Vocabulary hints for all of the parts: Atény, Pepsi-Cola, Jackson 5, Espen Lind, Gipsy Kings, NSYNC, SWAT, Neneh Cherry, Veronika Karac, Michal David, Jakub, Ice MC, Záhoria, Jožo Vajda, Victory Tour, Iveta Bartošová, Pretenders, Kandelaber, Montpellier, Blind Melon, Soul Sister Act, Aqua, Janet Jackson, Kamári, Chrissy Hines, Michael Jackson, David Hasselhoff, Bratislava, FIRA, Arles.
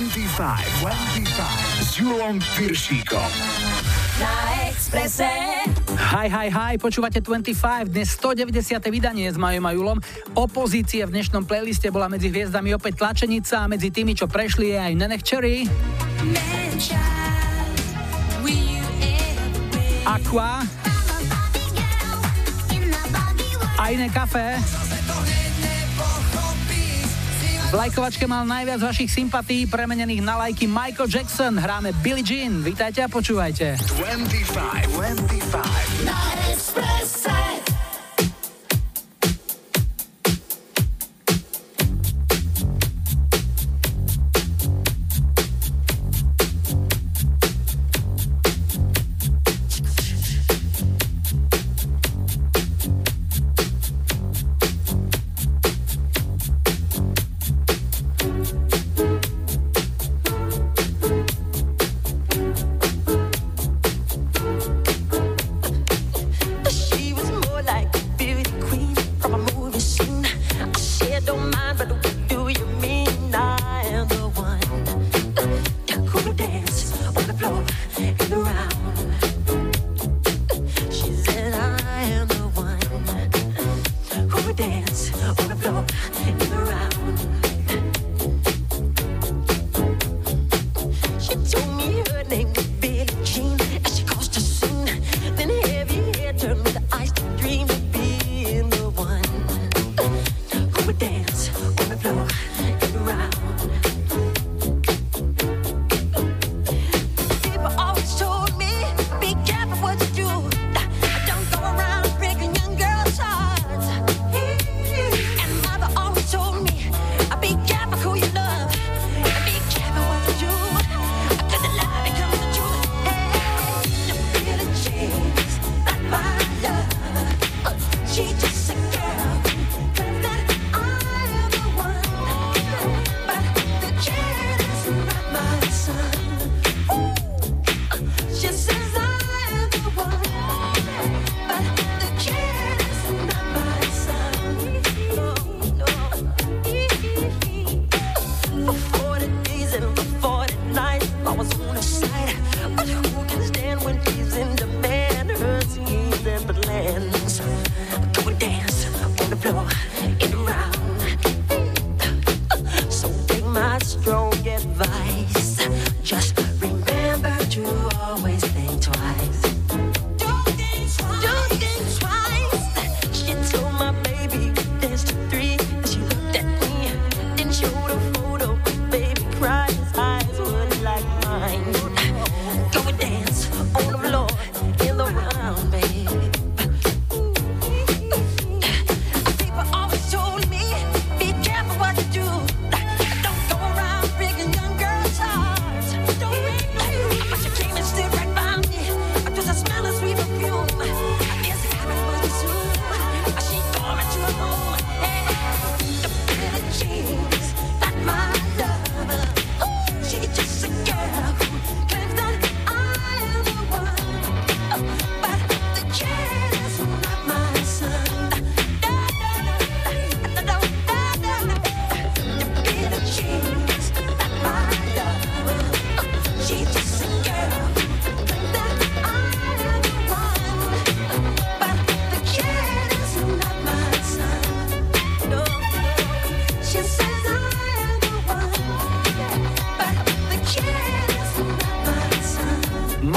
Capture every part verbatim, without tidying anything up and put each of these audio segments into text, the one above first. dvadsaťpäť s Júlom Pyršíkom. Na Expresse. Hi, hi, hi, počúvate dvadsaťpäť, dnes stodeväťdesiate vydanie s Majom a Julom. Opozície v dnešnom playliste bola medzi hviezdami opäť tlačenica a medzi tými, čo prešli, je aj Neneh Cherry. Aqua. A iné kafe. V lajkovačke mal najviac vašich sympatí premenených na lajky Michael Jackson. Hráme Billie Jean. Vítajte a počúvajte. dvadsaťpäť, dvadsaťpäť na Expresse.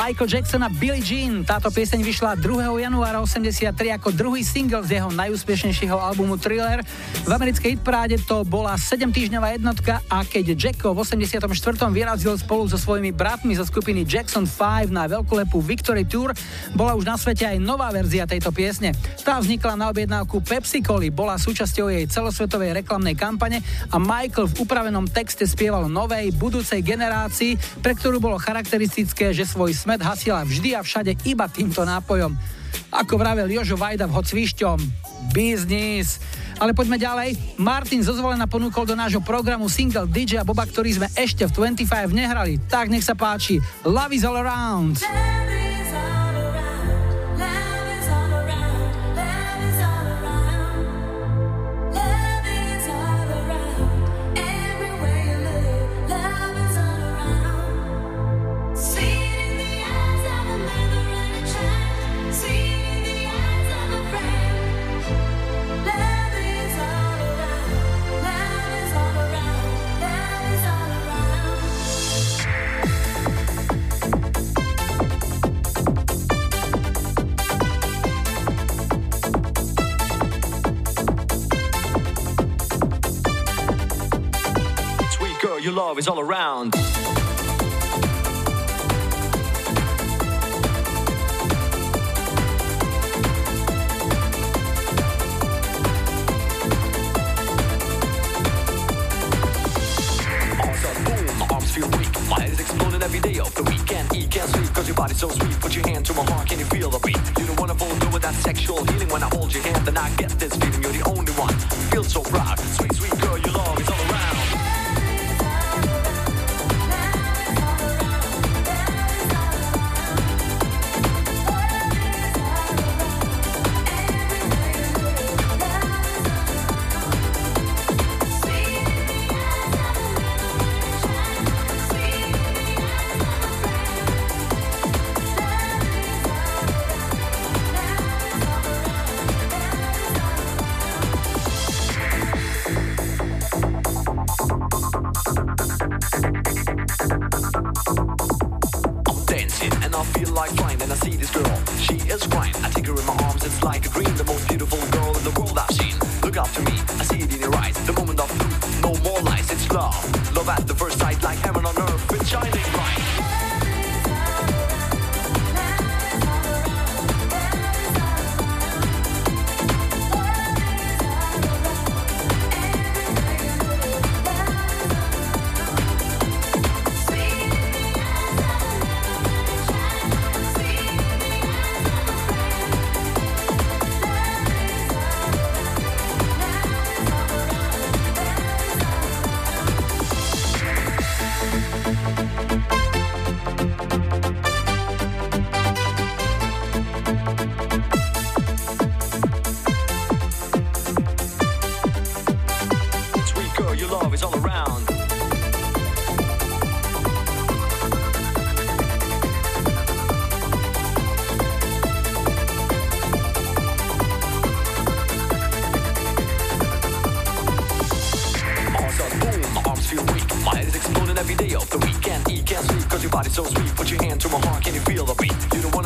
Michael Jackson a Billie Jean. Táto pieseň vyšla druhého januára osemdesiattri ako druhý single z jeho najúspešnejšieho albumu Thriller. V americkej hitparáde to bola sedemtýždňová jednotka a keď Jacko v osemdesiatom štvrtom vyrazil spolu so svojimi bratmi zo skupiny Jackson päť na veľkolepú Victory Tour, bola už na svete aj nová verzia tejto piesne. Tá vznikla na objednávku Pepsi-Coly, bola súčasťou jej celosvetovej reklamnej kampane a Michael v upravenom texte spieval novej, budúcej generácii, pre ktorú bolo charakteristické, že svoj smet hasila vždy a všade iba týmto nápojom. Ako vravel Jožo Vajda v Hod svišťom, biznis. Ale poďme ďalej. Martin zo Zvolena ponúkol do nášho programu single dý džej Boba, ktorý sme ešte v dvadsaťpäť nehrali. Tak nech sa páči. Love is all around. Love is all around. true love is all around. Body's so sweet, put your hand to my heart, can you feel the beat? You don't wanna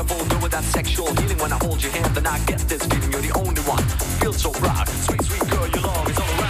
fall over that sexual healing. When I hold your hand, then I get this feeling. You're the only one, feel so proud. Sweet, sweet girl, your love is all around.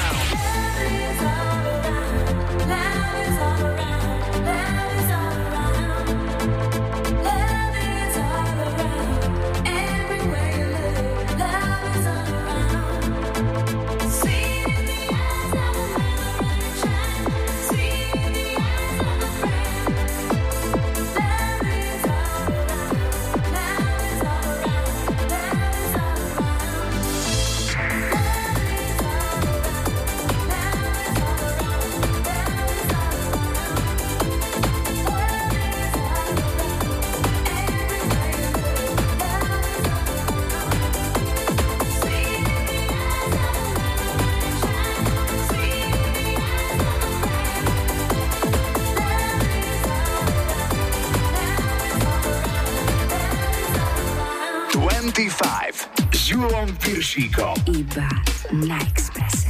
dvadsaťpäť s Júlom Pyršíkom. Iba na Expresse.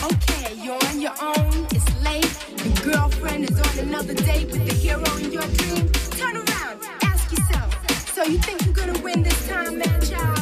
Okay, you're on your own, it's late. Your girlfriend is on another date with the hero in your dream. Turn around, ask yourself, so you think you're gonna win this time, man, child?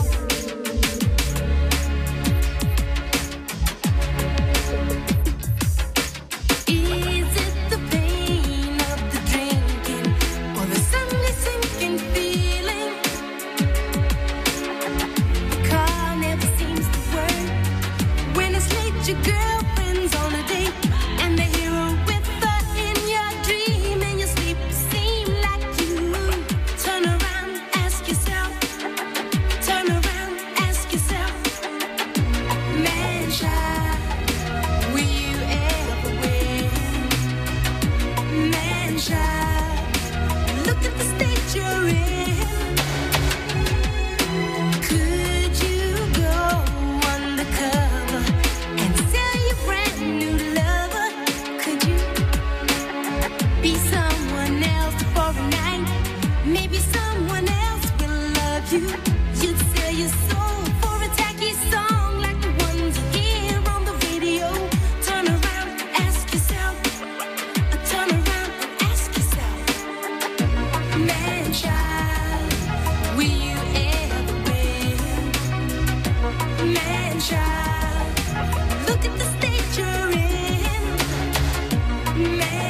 Man.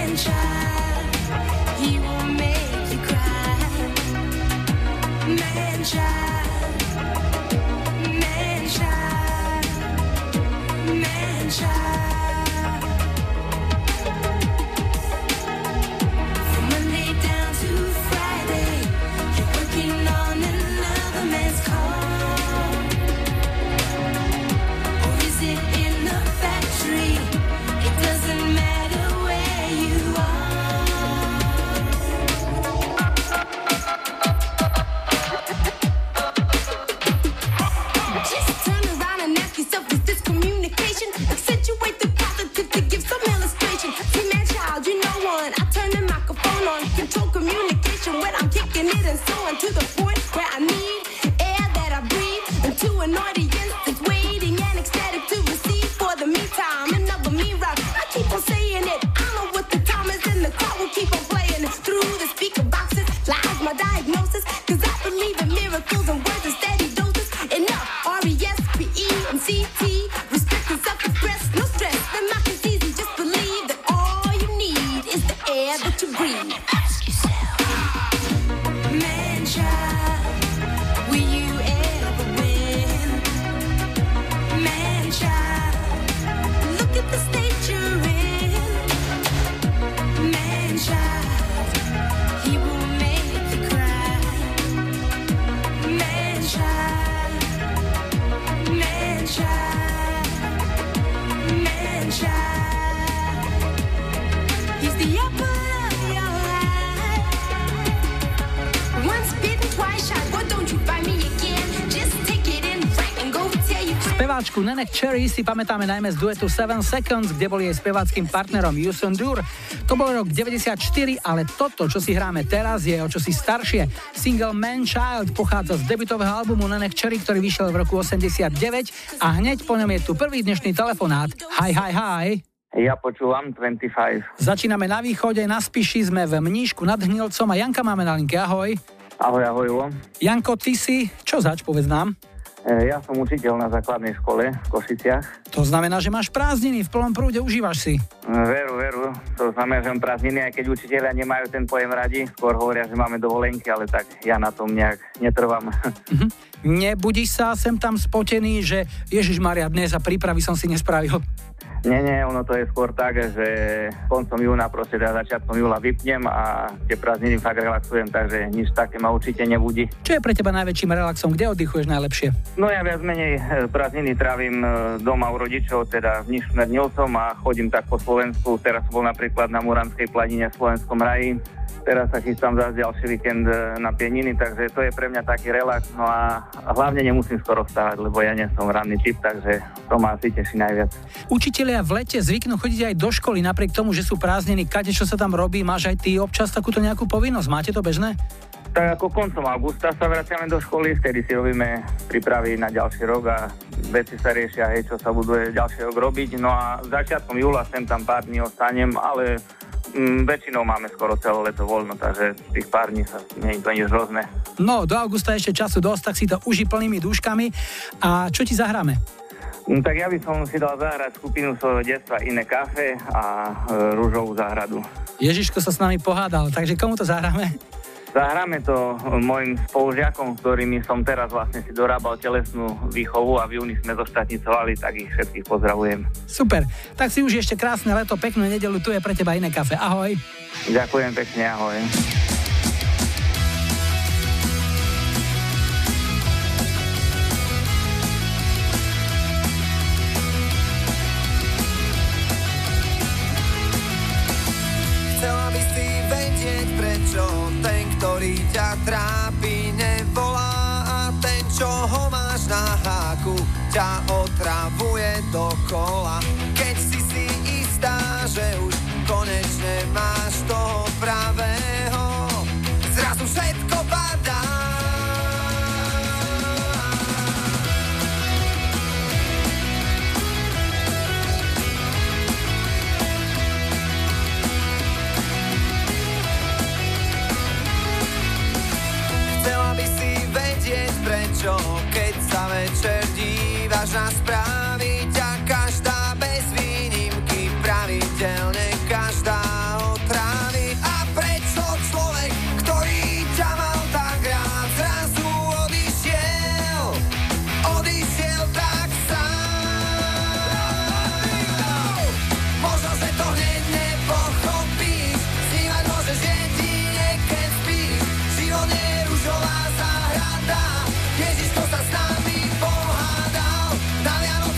an audience that's waiting and ecstatic to receive for the meantime another me rock. I keep on saying it, I know what the time is and the crowd will keep on playing it through the speaker boxes. Lies my diagnosis, cause I believe in miracles and words and steady doses. Enough, R E S P E and C T, respect and self-express, no stress, the knock is easy, just believe that all you need is the air that you breathe. Speváčku Neneh Cherry si pamätáme najmä z duetu seven seconds, kde bol jej speváckym partnerom Youssou N'Dour. To bol rok deväťdesiatštyri, ale toto, čo si hráme teraz, je o čosi staršie. Single Man Child pochádza z debutového albumu Neneh Cherry, ktorý vyšiel v roku osemdesiatdeväť a hneď po ňom je tu prvý dnešný telefonát. Hi, hi, hi. Ja počúvam dvadsaťpäť. Začíname na východe, na Spiši sme v Mníšku nad Hnilcom a Janka máme na linke. Ahoj. Ahoj, ahoj. Janko, ty si čo zač, povedz nám? Ja som učiteľ na základnej škole v Košiciach. To znamená, že máš prázdniny, v plnom prúde, užívaš si. Veru, veru. To znamená, že mám prázdniny, aj keď učiteľia nemajú ten pojem radi. Skôr hovoria, že máme dovolenky, ale tak ja na tom nejak netrvám. Mhm. Nebudíš sa sem tam spotený, že Ježišmaria, dnes a prípravy som si nespravil? Nie, nie, ono to je skôr tak, že koncom júna, proste ja začiatkom júla vypnem a tie prázdniny fakt relaxujem, takže nič také ma určite nebudí. Čo je pre teba najväčším relaxom? Kde oddychuješ najlepšie? No ja viac menej prázdniny trávim doma u rodičov, teda v Mníšku nad Hnilcom a chodím tak po Slovensku. Teraz bol napríklad na Muránskej planine v Slovenskom raji. Teraz sa chystám zase ďalší víkend na Pieniny, takže to je pre mňa taký relax. No a hlavne nemusím skoro vstávať, lebo ja nie som ranný typ, takže to ma asi teší najviac. Učitelia v lete zvyknú chodiť aj do školy, napriek tomu, že sú prázdniny. Kade čo sa tam robí, máš aj ty občas takúto nejakú povinnosť? Máte to bežné? Tak ako koncom augusta sa vraciame do školy, vtedy si robíme prípravy na ďalší rok a veci sa riešia, hej, čo sa bude ďalší rok robiť. No a začiatkom júla sem tam pár dní ostanem, ale Mm, väčšinou máme skoro celé leto voľno, takže tých pár dní sa nie je to nič rôzne. No, do augusta ešte času dosť, tak si to uži plnými dúškami. A čo ti zahráme? Mm, tak ja by som si dal zahrať skupinu svojho detstva Iné kafe a e, Ružovú záhradu. Ježiško sa s nami pohádal, takže komu to zahráme? Zahráme to mojim spolužiakom, ktorými som teraz vlastne si dorábal telesnú výchovu a v júni sme zoštatnicovali, tak ich všetkých pozdravujem. Super, tak si už ešte krásne leto, peknú nedeľu, tu je pre teba Iné kafe. Ahoj. Ďakujem pekne, ahoj. Ktorý ťa trápi, nevolá a ten, čo ho máš na háku, ťa otravuje dokola. Keď si si istá, že už konečne máš toho pravého, zrazu všetko padá. Prečo, keď sa večer dívaš na správy, ťa každá bez výnimky pravidelne každá otrávi. A prečo človek, ktorý ťa mal tak rád, zrazu odišiel, odišiel tak sám? Možno, že to hneď nepochopíš, snívať môžeš jedine, keď spíš, život je ružová záhrada. Ježiško sa s nami pohádal, na Vianoce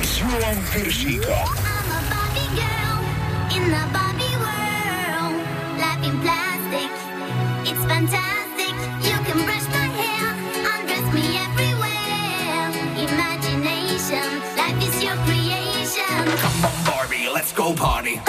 s Júlom Pyršíkom. Come on, Barbie, let's go party.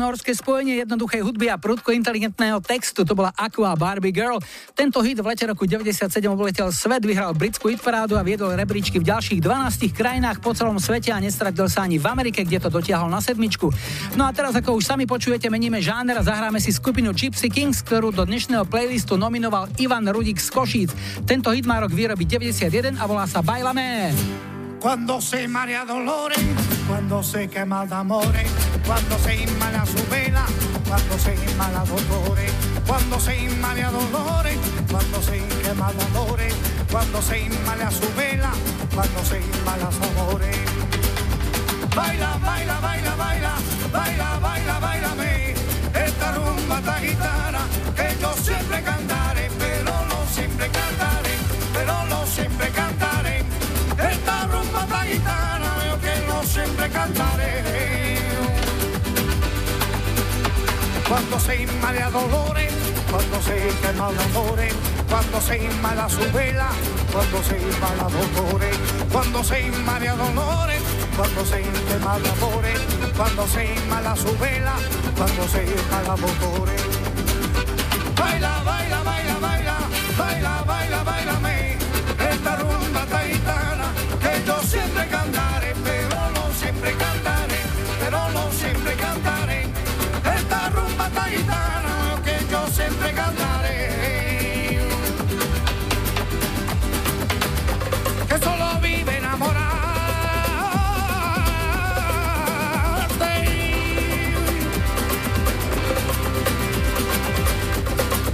Norské spojenie jednoduchej hudby a prudko inteligentného textu, to bola Aqua Barbie Girl. Tento hit v lete roku deväťdesiatsedem obletel svet, vyhral britskú hitparádu a viedol rebríčky v ďalších dvanástich krajinách po celom svete a nestratil sa ani v Amerike, kde to dotiahol na sedmičku. No a teraz, ako už sami počujete, meníme žáner a zahráme si skupinu Gipsy Kings, ktorú do dnešného playlistu nominoval Ivan Rudík z Košíc. Tento hit má rok výroby deväťdesiatjeden a volá sa Bailame. Cuando se marea dolores, cuando se quema d'amores, cuando se inmala su vela, cuando se inmala dolores, cuando se inmala dolores, cuando se quema d'amores, cuando se inmala su vela, cuando se inmala su amores. Baila, baila, baila, baila, baila, baila, bailame, esta rumba, esta guitarra, que yo siempre cantaré, pero no siempre cantaré, pero no siempre cantaré. Esta rumba la guitarra, yo que no siempre cantaré. Cuando se inmala dolores, cuando se quema dolores, cuando se inmala su vela, cuando se inmala dolores, cuando se inmala dolores, cuando se quema dolores, cuando se inmala su vela, cuando se inmala dolores. Baila, baila, baila, baila, baila, baila, bailame, esta rumba taitana, que yo siempre cantaré, pero no siempre cantaré, pero no siempre cantaré, esta rumba taitana, que yo siempre cantaré. Que solo vive enamorarte,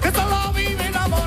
que solo vive enamorarte.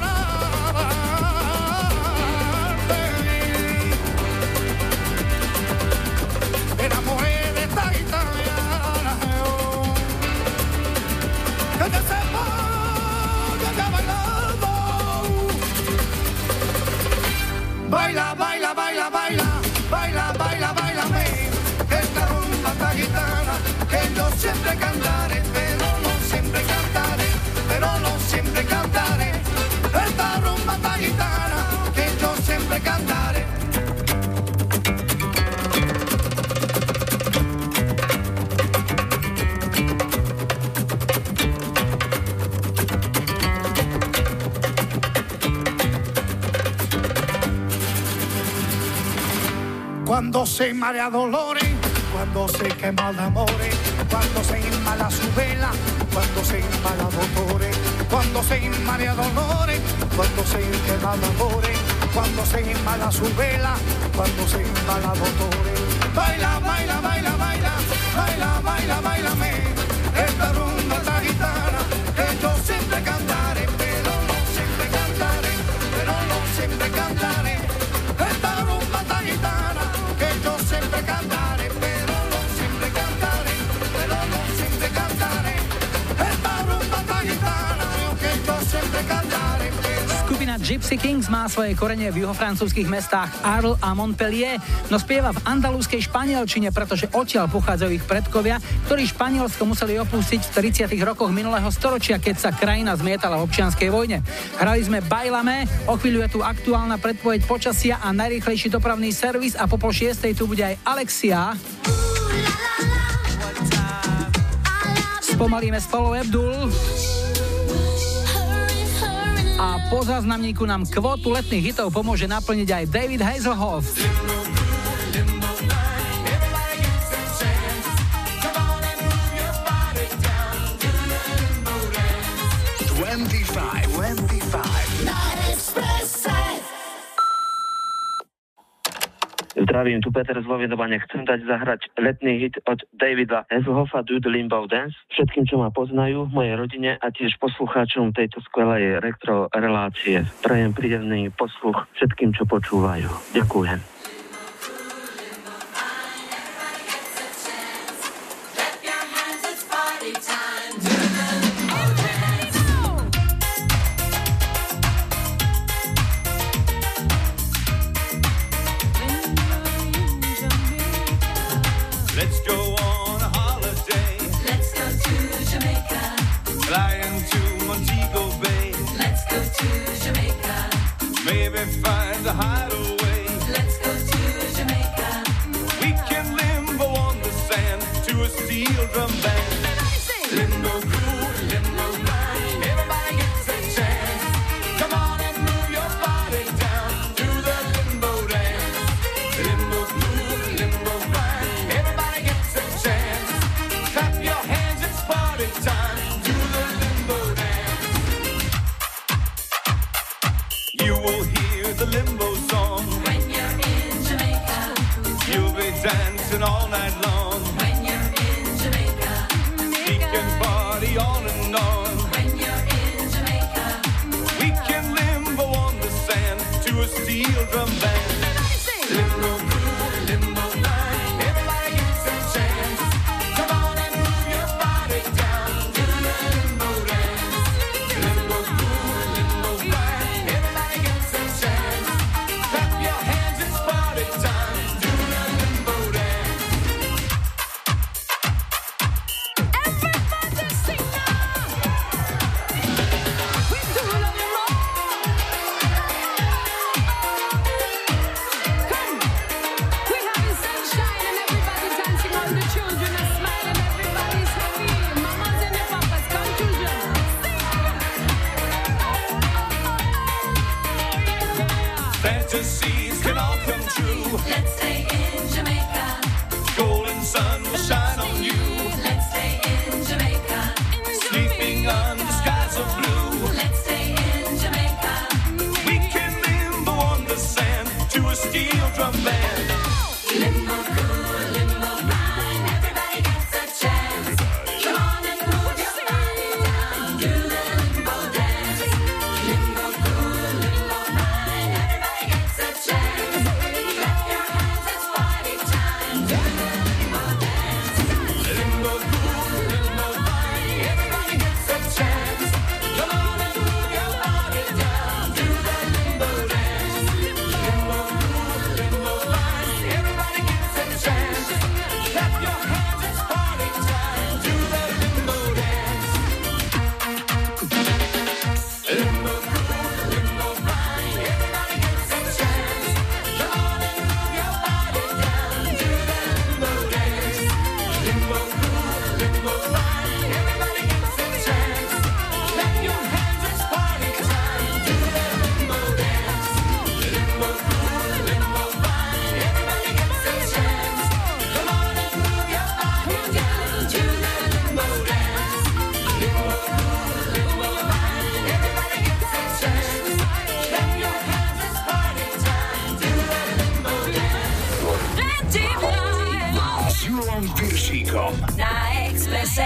se marea dolores, cuando se quema el amor, cuando se inmala su vela, cuando se inmala dolores, cuando se marea dolores, cuando se quema el amor, cuando se inmala su vela, cuando se inmala dolores. Baila, baila, baila, baila, baila, baila, bailame, esta rumba, esta guitarra, que yo siempre cantaré, pero no siempre cantaré, pero no siempre cantaré, esta rumba, esta guitarra, que yo siempre cantaré, pero no siempre cantaré, pero no siempre cantaré, esta rumba, esta guitarra, que yo siempre cantaré. Skupina Gipsy Kings má svoje korene v juhofrancúzskych mestách Arles a Montpellier, no spieva v andalúzskej španielčine, pretože odtiaľ pochádzajú ich predkovia, ktorí Španielsko museli opustiť v tridsiatych rokoch minulého storočia, keď sa krajina zmietala v občianskej vojne. Hrali sme Bailame, o chvíľu je tu aktuálna predpoveď počasia a najrýchlejší dopravný servis a po pol šiestej tu bude aj Alexia. Spomalíme spolu Abdul. A po záznamníku nám kvotu letných hitov pomôže naplniť aj David Hasselhoff. Zdravím, tu Peter z Vojvodovania. Chcem dať zahrať letný hit od Davida Hasselhoffa Do the Limbo Dance všetkým, čo ma poznajú, mojej rodine a tiež poslucháčom tejto skvelej retro relácie. Prajem príjemný posluch všetkým, čo počúvajú. Ďakujem. Júlom Pyršíkom na Expresse.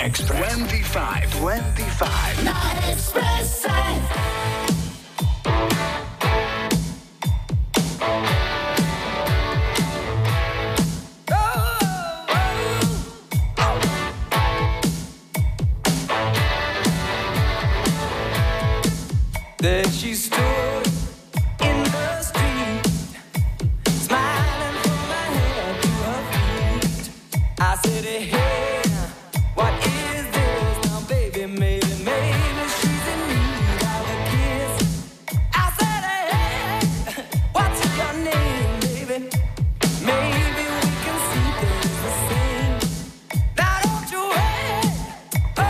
Express dvadsaťpäť dvadsaťpäť na Expresse. Oh, oh, oh. There she stood in the street, smiling from my head to her feet. I said, hey, what is this? Now baby, maybe, maybe she's in need of a kiss. I said, hey, what's your name, baby? Maybe we can see things the same. Now don't you wait, oh,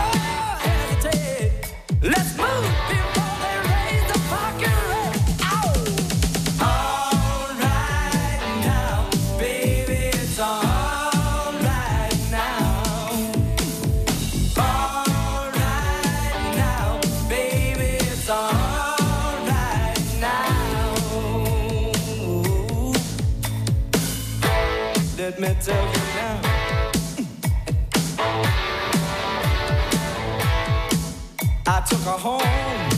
hesitate. Let's move before me tell you now. I took her home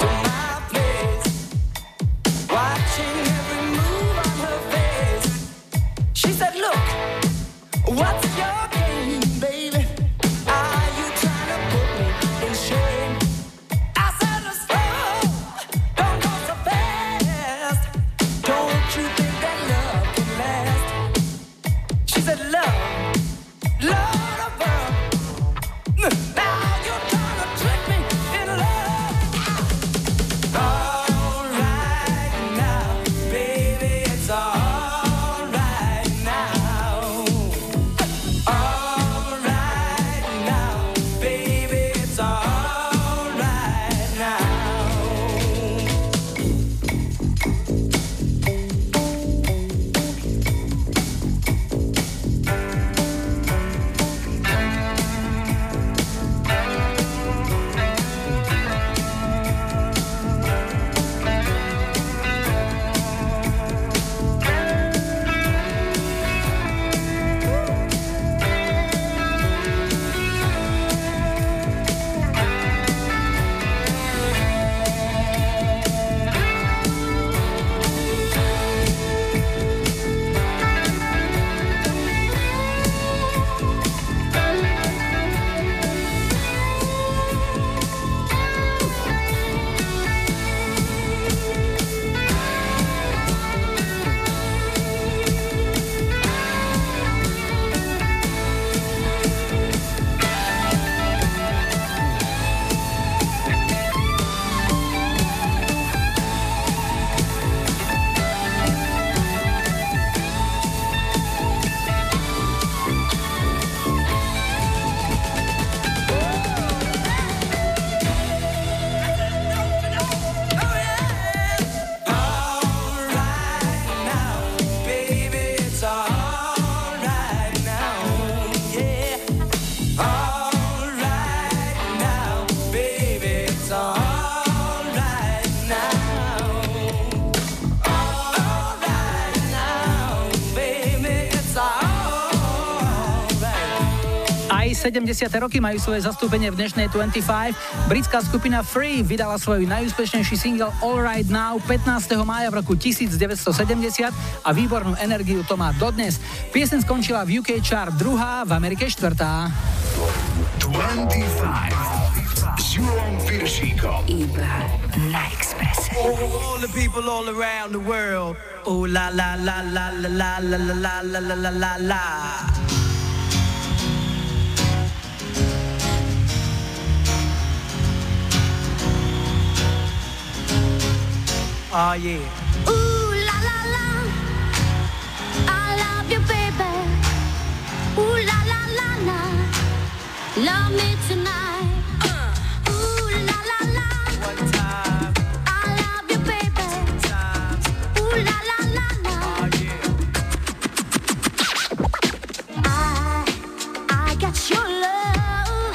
to my place, watching every move on her face. She said, look, what's your game, baby? Are you trying to put me in shame? I said, slow, don't go so fast. Don't you think that love can last? She said, love, love above. Now you're trying to trick me in love. All right now, baby, it's all right now. All right now, baby, it's all right now. All right now, baby, it's all right now, yeah. All right now, baby, it's all right now. All right now, baby, it's all right. Aj sedemdesiate roky majú svoje zastúpenie v dnešnej dvadsiatke. Britská skupina Free vydala svoj najúspešnejší single All Right Now pätnásteho mája v roku devätnásťsedemdesiat a výbornú energiu to má dodnes. Pieseň skončila v ú ká chart druhá, v Amerike štvrtá. dvadsaťpäť s Júlom Pyršíkom iba na Expresse. All the people all around the world. Oh la la la la la la la la la la la. Oh yeah. Ooh la la la, I love you baby. Ooh la la la la, love me tonight. Uh. Ooh la la la, one time. I love you baby. Two times. Ooh la la la la. Oh yeah. I I got your love,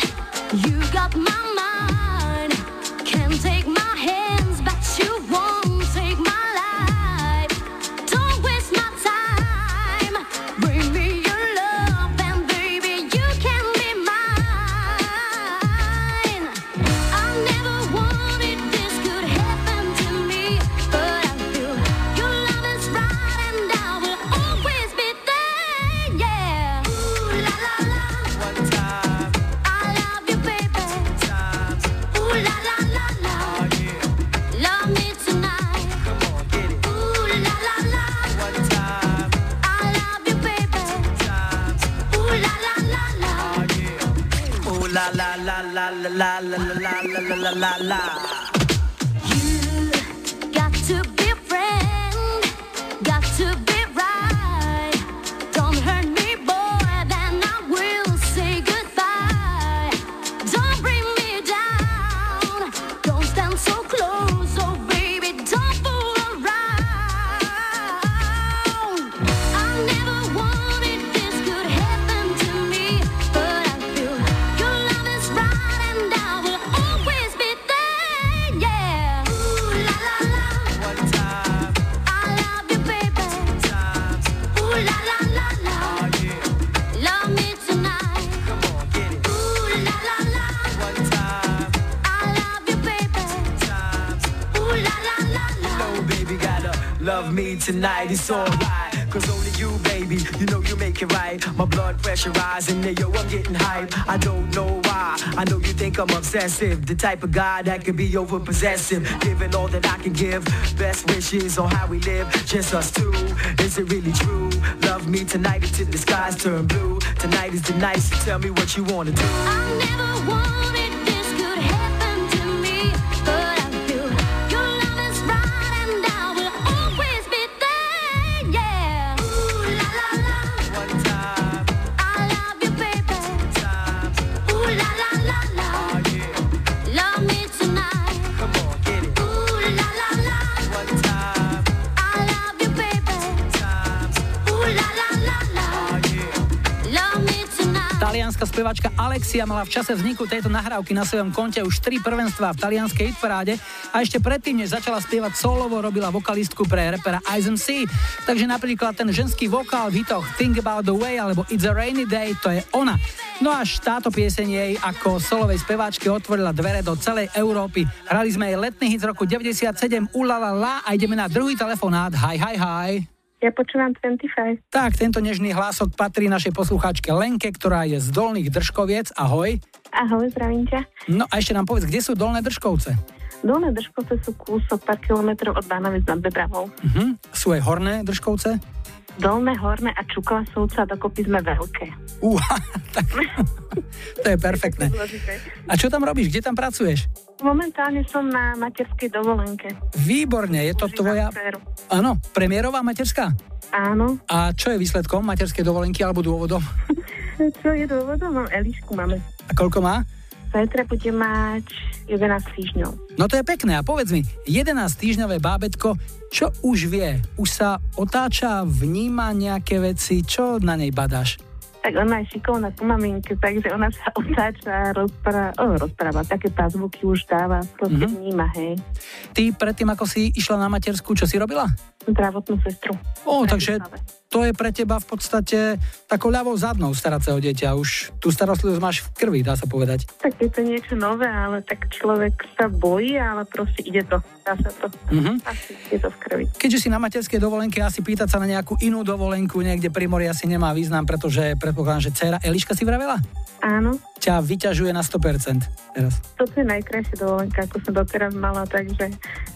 you got my mind. Can't take my hands, but you won't. Time. la la la la la la la la la la la. You got to be friend, got to be right. Don't hurt me, boy, then I will say goodbye. Don't bring me down, don't stand so close, oh baby, don't fool around. I never wanted this could happen to me, but I feel your love is right and I will always be there, yeah. Ooh la la la, one time, I love you baby, times, ooh la la la la, oh yeah, love me tonight. come on, get it. Ooh la la la, One time, I love you baby, times, ooh la la la la. No baby, gotta love me tonight, it's alright. Cause only you baby, you know you make it right. My blood pressure rising, yeah, yo, I'm getting hype. I don't know why, I know you think I'm obsessive, the type of guy that can be over possessive, giving all that I can give, best wishes on how we live, just us two. Is it really true? Love me tonight until the skies turn blue. Tonight is the night, so tell me what you wanna do. I never wanted this could happen to me, but I feel your love is right and I will always be there, yeah. Ooh la la la, One time, I love you baby, times, ooh la la la la, oh yeah, love me tonight. come on, get it. Ooh la la la, One time, I love you baby, times, ooh la la la la, oh yeah, love me tonight. Talianska spevačka Alexia mala v čase vzniku tejto nahrávky na svojom konte už tri prvenstvá v talianskej hitparáde a ešte predtým, než začala spievať solovo, robila vokalistku pre repera Ice em cé. Takže napríklad ten ženský vokál v hitoch Think About The Way alebo It's a Rainy Day, to je ona. No až táto pieseň jej ako solovej speváčke otvorila dvere do celej Európy. Hrali sme jej letný hit z roku deväťdesiatsedem Ulala la a ideme na druhý telefonát. Hi, hi, hi. Ja počúvam dvadsaťpäť. Tak, tento nežný hlások patrí našej poslucháčke Lenke, ktorá je z Dolných Držkoviec. Ahoj. Ahoj, zdravím ťa. No a ešte nám povedz, kde sú Dolné Držkovce? Dolné Držkovce sú kúsok pár kilometrov od Bánovic nad Bebravou. Uh-huh. Sú aj Horné Držkovce? Dolné, Horné a Čuklasovce, dokopy sme veľké. Uha, tak to je perfektné. A čo tam robíš? Kde tam pracuješ? Momentálne som na materskej dovolenke. Výborne, je to Užívam tvoja... Séru. Áno, premiérová materská? Áno. A čo je výsledkom materskej dovolenky alebo dôvodom? Čo je dôvodom? Mám Elišku, máme. A koľko má? Zajtra bude mať jedenásť týždňov. No to je pekné. A povedz mi, jedenásťtýždňové bábätko, čo už vie? Už sa otáča, vníma nejaké veci? Čo na nej badáš? Tak ona je šikovná ku maminke, takže ona sa otáča, rozpráva, oh, rozpráva také pázvuky už dáva, proste mm-hmm. vníma, hej. Ty predtým, ako si išla na matersku, čo si robila? Zdravotnú sestru. Ó, takže... Zdrave. To je pre teba v podstate takou ľavou zadnou starať sa o dieťa. Už tú starostlivosť máš v krvi, dá sa povedať. Tak je to niečo nové, ale tak človek sa bojí, ale proste ide to. Dá sa to. Mm-hmm. Asi je to v krvi. Keďže si na materskej dovolenke, asi pýtať sa na nejakú inú dovolenku niekde pri mori asi nemá význam, pretože predpokladám, že dcéra Eliška si vravela? Áno. Ťa vyťažuje na sto percent teraz. Toto je najkrajšia dovolenka, ako som doteraz mala, takže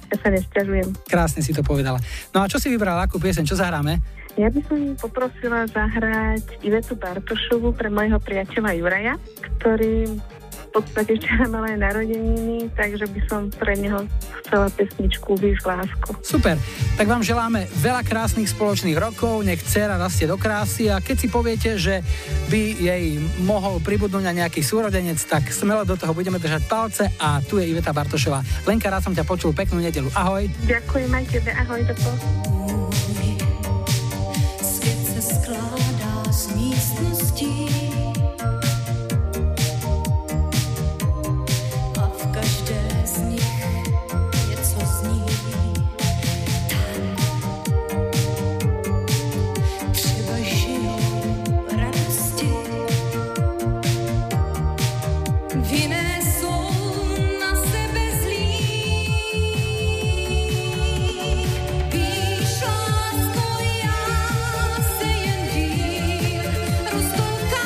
ja sa nesťažujem. Krásne si to povedala. No a čo si vybrala, akú pieseň, čo zahráme? Ja by som poprosila zahrať Ivetu Bartošovu pre mojho priateľa Juraja, ktorý v podstate včera mal aj narodeniny, takže by som pre neho chcela pesničku Víš lásku. Super, tak vám želáme veľa krásnych spoločných rokov, nech dcera rastie do krásy a keď si poviete, že by jej mohol pribudnúť na nejaký súrodenec, tak smelo do toho budeme držať palce a tu je Iveta Bartošová. Lenka, rád som ťa počul, peknú nedeľu, ahoj. Ďakujem aj tebe, ahoj, do toho. Skládá z místností a v každé z nich něco zní. Tam třeba žijou radosti, v jiné jsou na sebe zlí. Víš, lásko, já se jen vím, rozkouká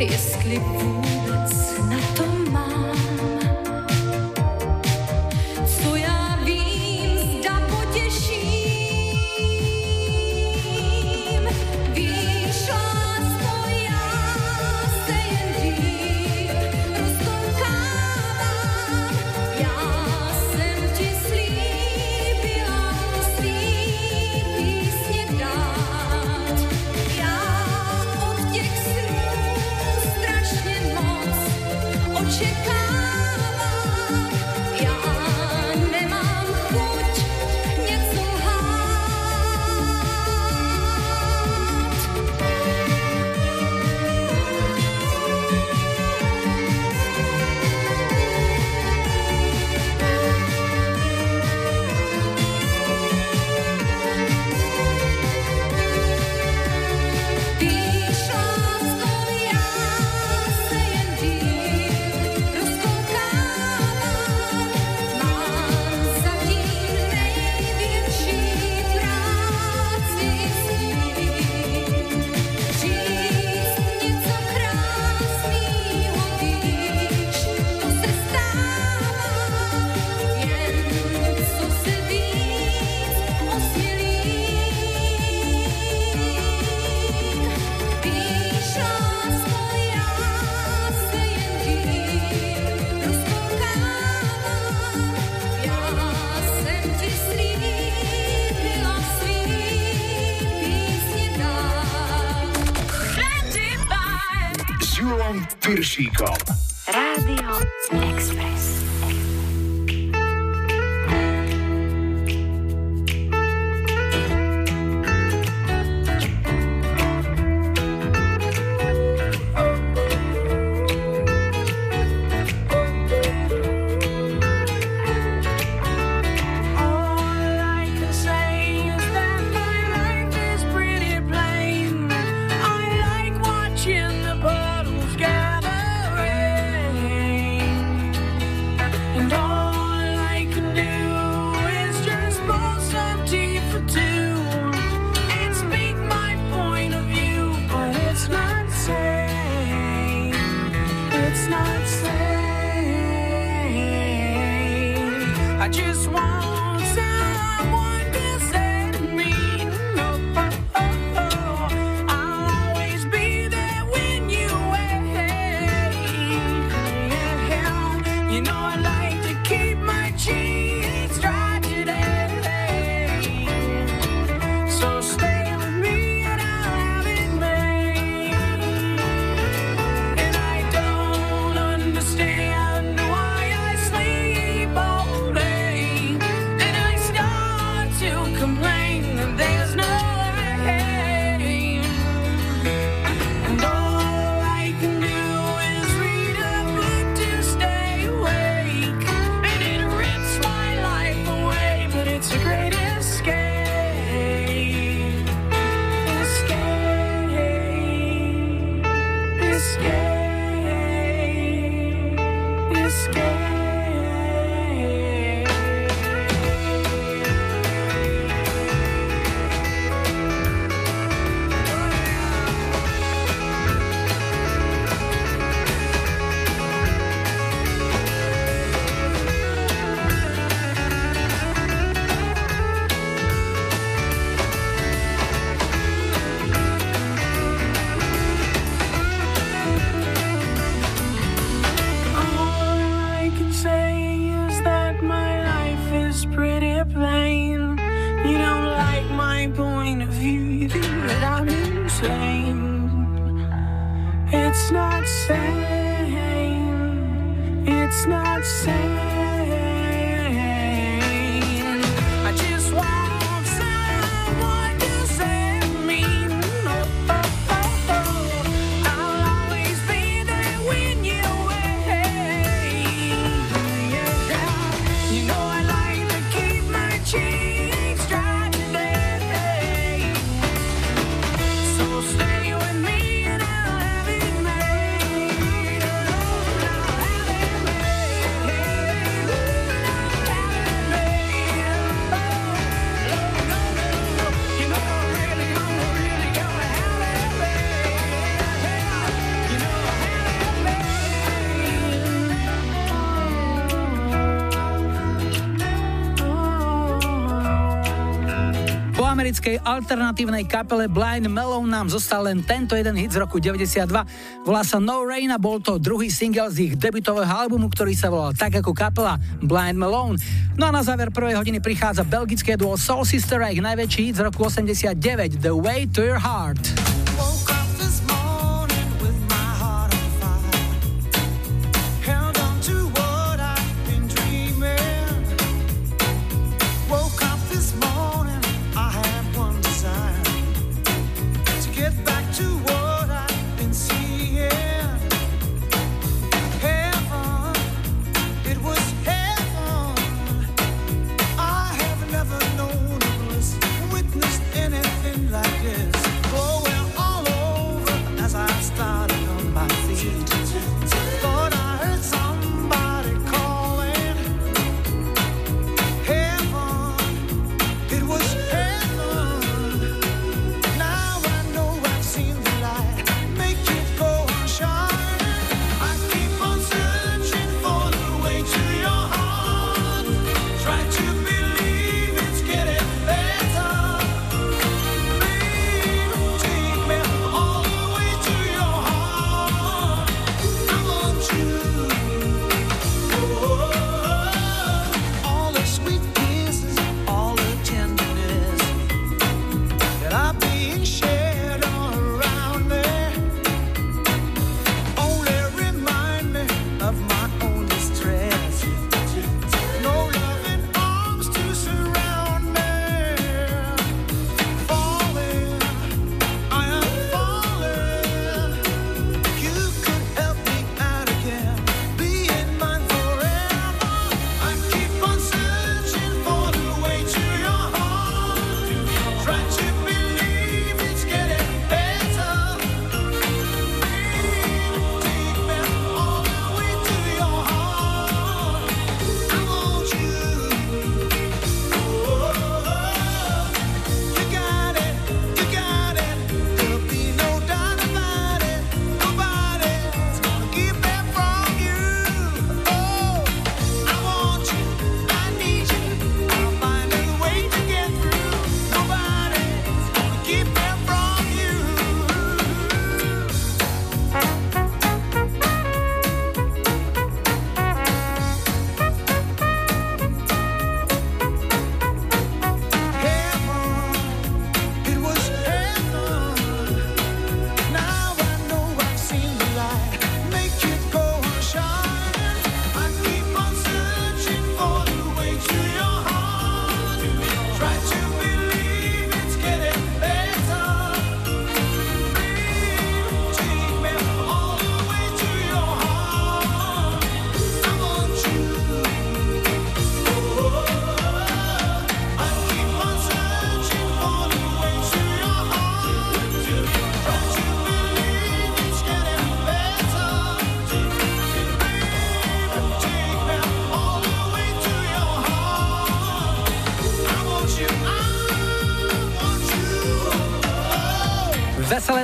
jestli vůbec na to mám. Co já vím, zda potěším. Víš, lásko, já se jen dív rozkoukávám. Já jsem ti slíbila svý písně dát. Já od těch snů strašně moc očekávám. Já nemám chuť něco lhát. Víš, lásko, já se jen dív rozkoukávám. Mám zatím největší práci s ním. Říct něco krásného, víš, to se stává. Jen co se víc osmilím. Víš, lásko, já se jen dív rozkoukávám. Já jsem ti slíbila svý písně dát. S Júlom Pyršíkom. Rádio Express. americkej alternatívnej kapele Blind Melon nám zostal len tento jeden hit z roku deväťdesiatdva. Volá sa No Rain a bol to druhý single z ich debutového albumu, ktorý sa volal tak ako kapela, Blind Melon. No a na záver prvej hodiny prichádza belgické duo Soul Sister Act, najväčší hit z roku osemdesiatdeväť, The Way to Your Heart.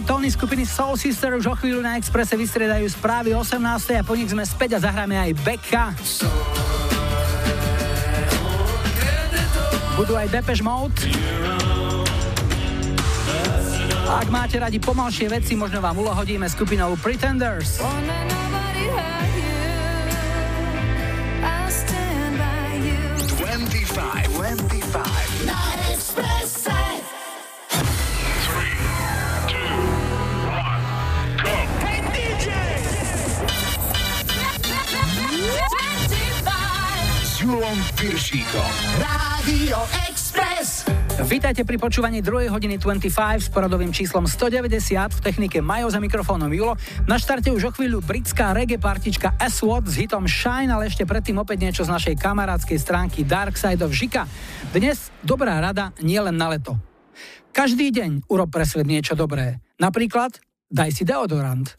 Tóny skupiny Soul Sister už o chvíľu na Expresse vystriedajú správy osemnástej a po nich sme späť a zahráme aj Becka. Budú aj Depeche Mode. A ak máte radi pomalšie veci, možno vám ulohodíme skupinou Pretenders. Rádio Express. Vítajte pri počúvaní druhej hodiny dvadsaťpäť s poradovým číslom stodeväťdesiat. V technike Majo, za mikrofónom Julo. Na štarte už o chvíľu britská reggae partička SWAT s hitom Shine, ale ešte predtým opäť niečo z našej kamarádskej stránky Dark Side of Žika. Dnes dobrá rada nie len na leto. Každý deň urob pre svet niečo dobré. Napríklad daj si deodorant.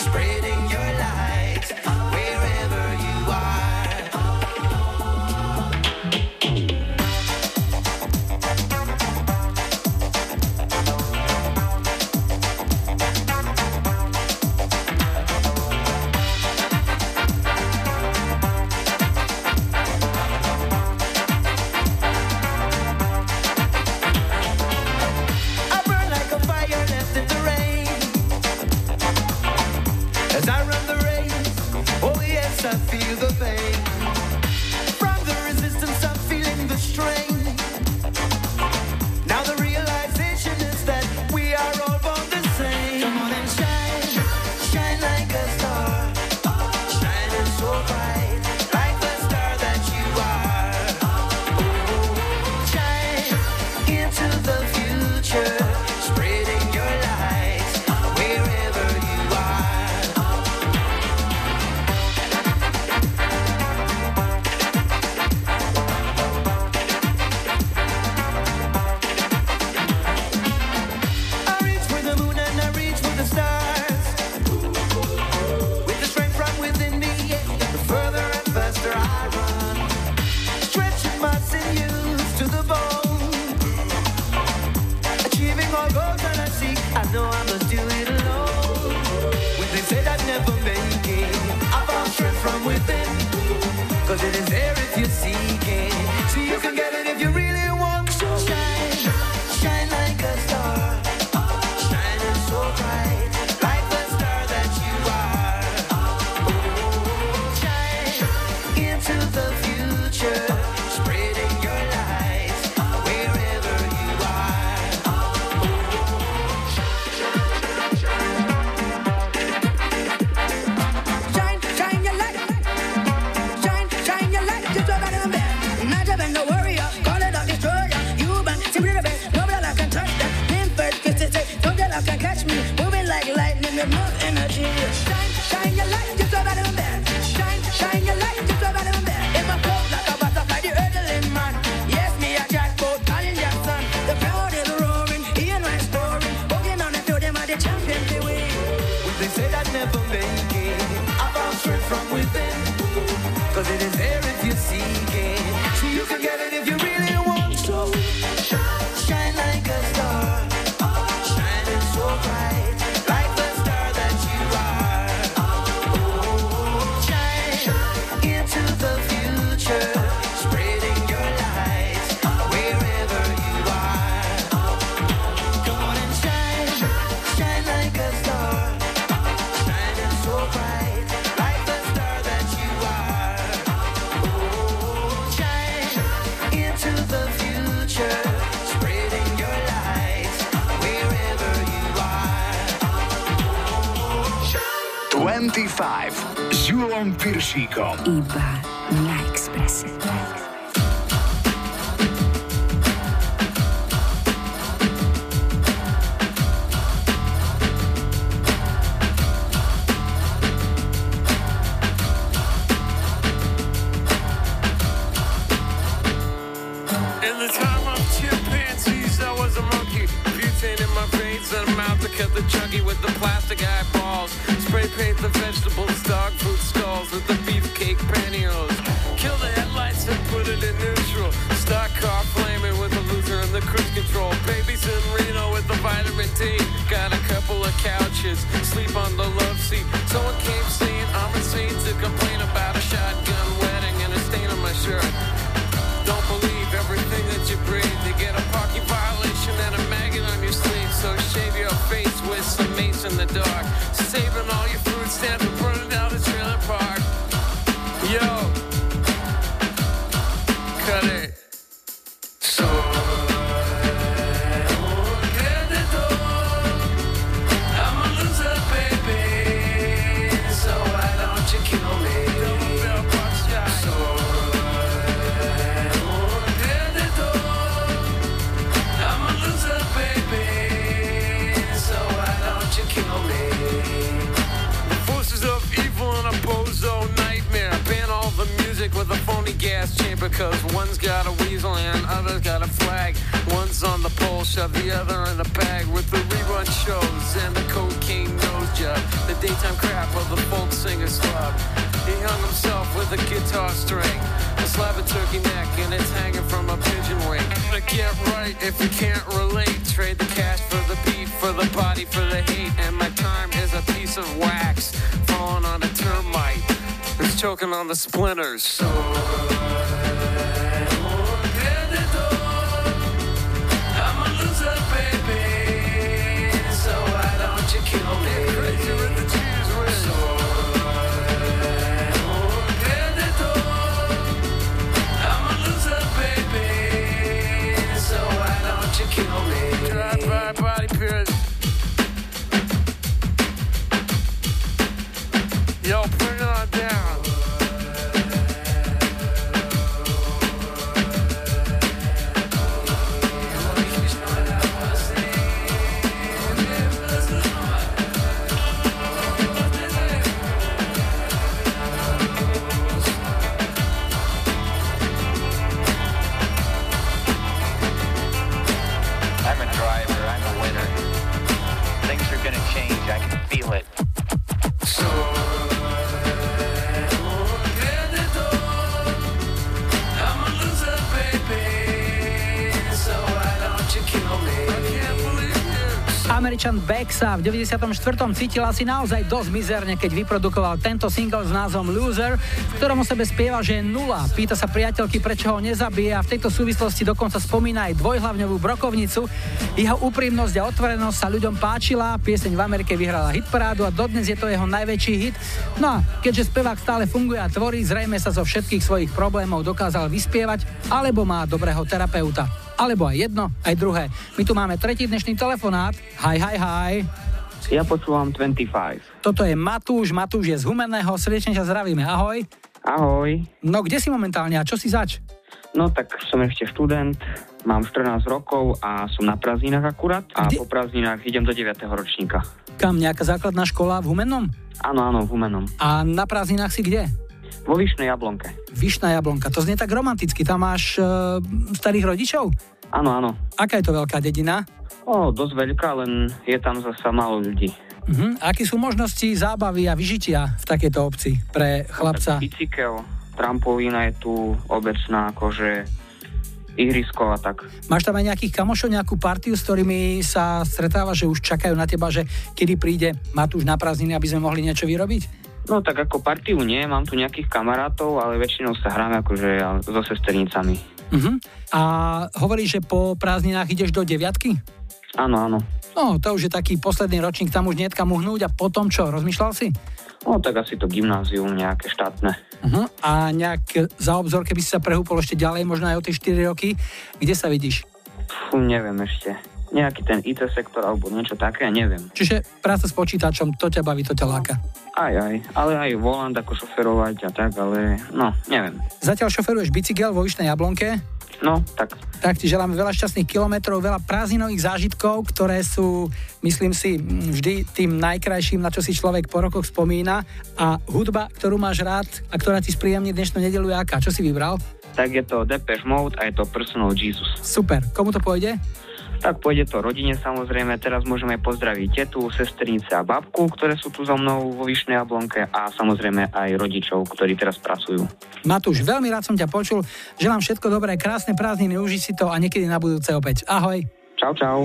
Spreading your light wherever you are. a warrior, call it a destroyer. You bang, simply the best, no girl I can touch that. Been first, kiss it, say, no girl I can catch me. Moving like lightning with more energy. Shine, shine your light, just so bad I'm bad. Shine, shine your light, just so bad I'm bad. If I float like a butterfly, the hurdling man. Yes, me a jackpot, Michael Jackson. The crowd is roaring, he and my story. Walking on the field, them are the champions they win. Well, they say that never make it. I bounce straight from within. Cause it is there if you see. dvadsaťpäť s Júlom Pyršíkom iba na Expresse. Splinters. So Beck sa v deväťdesiatom štvrtom cítil asi naozaj dosť mizerne, keď vyprodukoval tento single s názvom Loser, v ktorom o sebe spieva, že je nula. Pýta sa priateľky, prečo ho nezabije, a v tejto súvislosti dokonca spomína aj dvojhlavňovú brokovnicu. Jeho úprimnosť a otvorenosť sa ľuďom páčila, pieseň v Amerike vyhrala hitparádu a dodnes je to jeho najväčší hit. No a keďže spevák stále funguje a tvorí, zrejme sa zo všetkých svojich problémov dokázal vyspievať, alebo má dobrého terapeuta. Alebo aj jedno, aj druhé. My tu máme tretí dnešný telefonát. Haj, haj, haj. Ja počúvam dvadsaťpäť. Toto je Matúš. Matúš je z Humenného. Srdečne ťa zdravíme. Ahoj. Ahoj. No kde si momentálne a čo si zač? No tak som ešte študent, mám štrnásť rokov a som na prázdninách akurát a Kde? po prázdninách idem do deviateho ročníka. Kam? Nejaká základná škola v Humennom? Áno, áno, v Humennom. A na prázdninách si kde? Vo Vyšnej Jablonke. Vyšná Jablonka, to znie tak romanticky, tam máš e, starých rodičov? Áno, áno. Aká je to veľká dedina? O, dosť veľká, len je tam zasa málo ľudí. Uh-huh. Aké sú možnosti zábavy a vyžitia v takejto obci pre chlapca? Bicykel, trampolína je tu obecná, akože ihrisko a tak. Máš tam aj nejakých kamošov, nejakú partiu, s ktorými sa stretáva, že už čakajú na teba, že kedy príde Matúš na prázdniny, aby sme mohli niečo vyrobiť? No tak ako partiu nie, mám tu nejakých kamarátov, ale väčšinou sa hráme akože so sesternicami. Uh-huh. A hovoríš, že po prázdninách ideš do deviatky? Áno, áno. No, to už je taký posledný ročník, tam už nie je kam uhnúť. A potom čo, rozmýšľal si? No, tak asi to gymnázium nejaké štátne. Uh-huh. A nejak za obzor, keby si sa prehúpol ešte ďalej, možno aj o tie štyri roky, kde sa vidíš? Fú, neviem ešte. Nejaký ten í té sektor alebo niečo také, neviem. Čiže práca s počítačom, to ťa baví, to ťa láka? Aj, aj, ale aj volant, ako šoferovať a tak, ale no, neviem. Zatiaľ šoferuješ bicykel vo Vyšnej Jablonke? No, tak. Tak ti želáme veľa šťastných kilometrov, veľa prázdninových zážitkov, ktoré sú, myslím si, vždy tým najkrajším, na čo si človek po rokoch spomína. A hudba, ktorú máš rád a ktorá ti spríjemní dnešnú nedeľu je aká? Čo si vybral? Tak je to Depeche Mode a je to Personal Jesus. Super. Komu to pôjde? Tak pôjde to rodine, samozrejme. Teraz môžeme pozdraviť tetu, sesternice a babku, ktoré sú tu so mnou vo Vyšnej Jablonke a samozrejme aj rodičov, ktorí teraz pracujú. Matúš, veľmi rád som ťa počul. Želám všetko dobré, krásne prázdniny, uži si to a niekedy na budúce opäť. Ahoj. Čau, čau.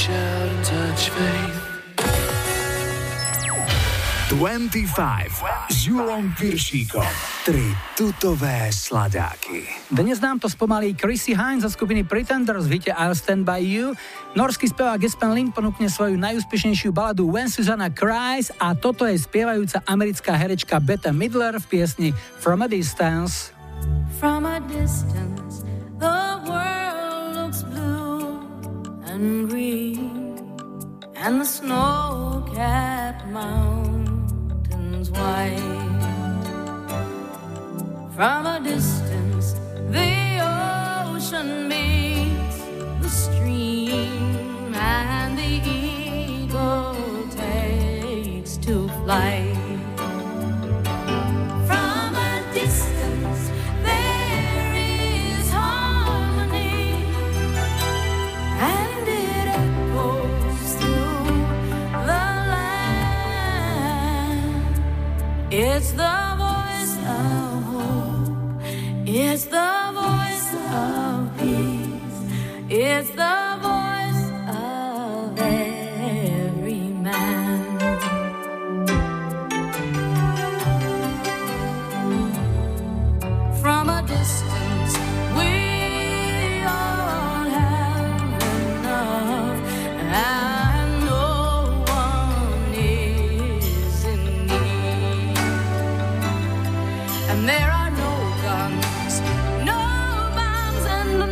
reach out and touch faith. dvadsaťpäť s Júlom Pyršíkom. Tri tutové sladáky. Dnes nám to spomalí Chrissy Hines zo skupiny Pretenders v hite I'll Stand By You. Norský spevák Espen Lind ponúkne svoju najúspešnejšiu baladu When Susanna Cries a toto je spievajúca americká herečka Bette Midler v piesni From a Distance. From a distance the world looks blue and green and the snow-capped mountains wide. From a distance the ocean meets the stream and the eagle takes to flight. From a distance there is harmony and it echoes through the land. It's the voice of hope, it's the voice of peace, it's the voice of every man. From a distance we all have enough and there are no guns, no bombs, and no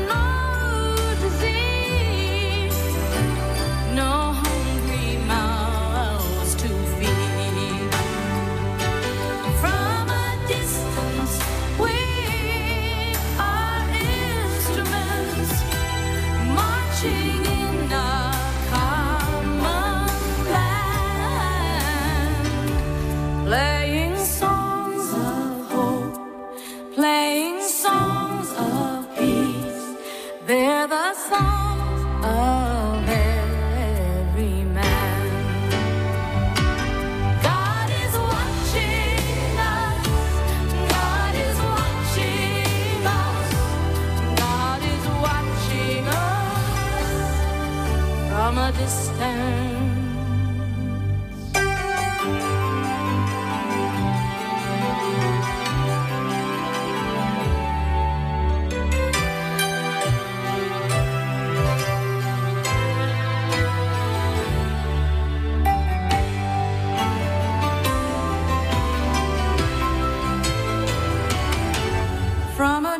disease, no hungry mouths to feed. From a distance, we are instruments marching in a common land, playing songs. Playing songs of peace, they're the songs of every man. God is watching us, God is watching us, God is watching us from a distance.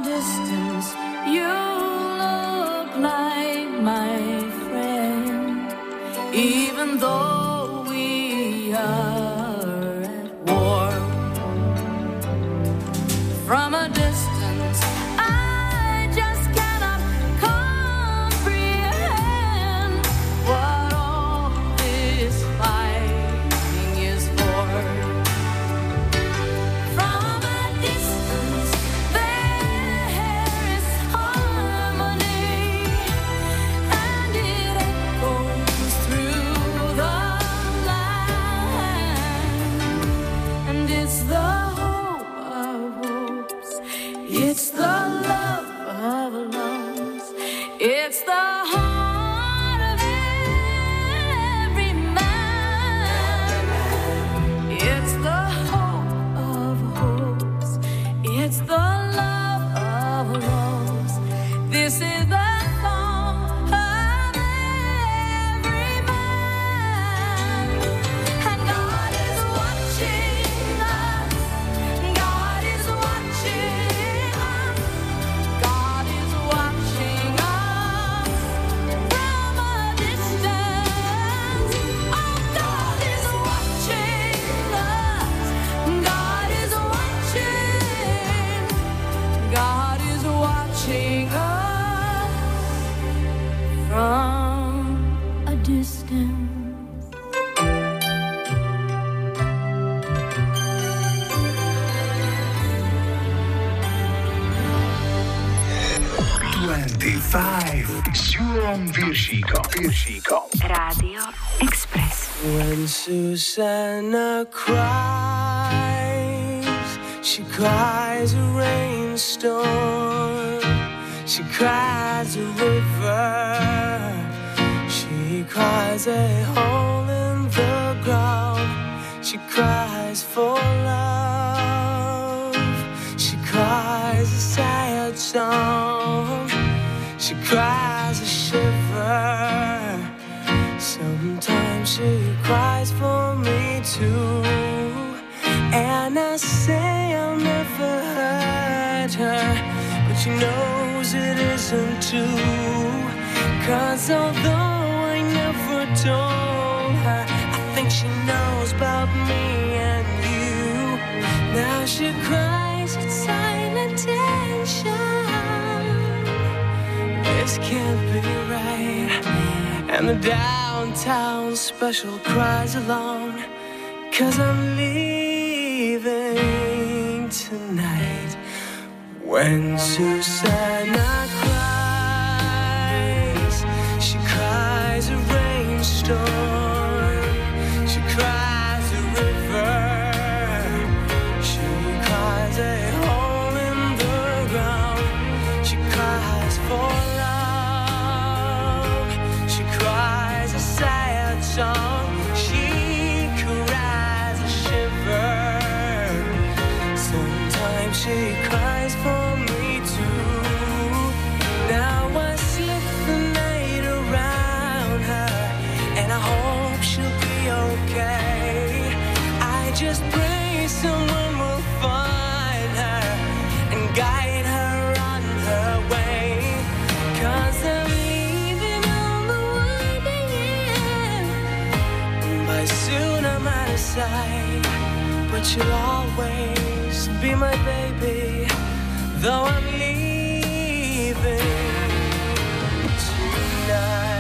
Distance, you look like my friend, even though we are at war. From a distance, I just cannot comprehend what all this fighting is for. From a distance, it's the love of loves, it's the heart of every man, it's the hope of hopes, it's the love of loves, this is the song of every man, and God is watching us, God is watching. From a distance. dvadsaťpäť s Júlom Pyršíkom. Pyršíkom. Rádio Express. When Susanna cries, she cries a rainstorm. She cries a river, she She cries a hole in the ground. She cries for love. She cries a sad song. She cries a shiver. Sometimes she cries for me too. And I say I'll never hurt her, but she knows it isn't true. 'Cause although I never told her, I think she knows about me and you. Now she cries with silent tension. This can't be right. And the downtown special cries along, 'cause I'm leaving tonight. When Susanna cries, she cries a rainstorm, she cries a river, she cries a hole in the ground, she cries for love, she cries a sad song, she cries a shiver, sometimes she cries for me too. Now I just pray someone will find her and guide her on her way. 'Cause I'm leaving on the winding end, and by soon I'm out of sight. But you'll always be my baby, though I'm leaving tonight.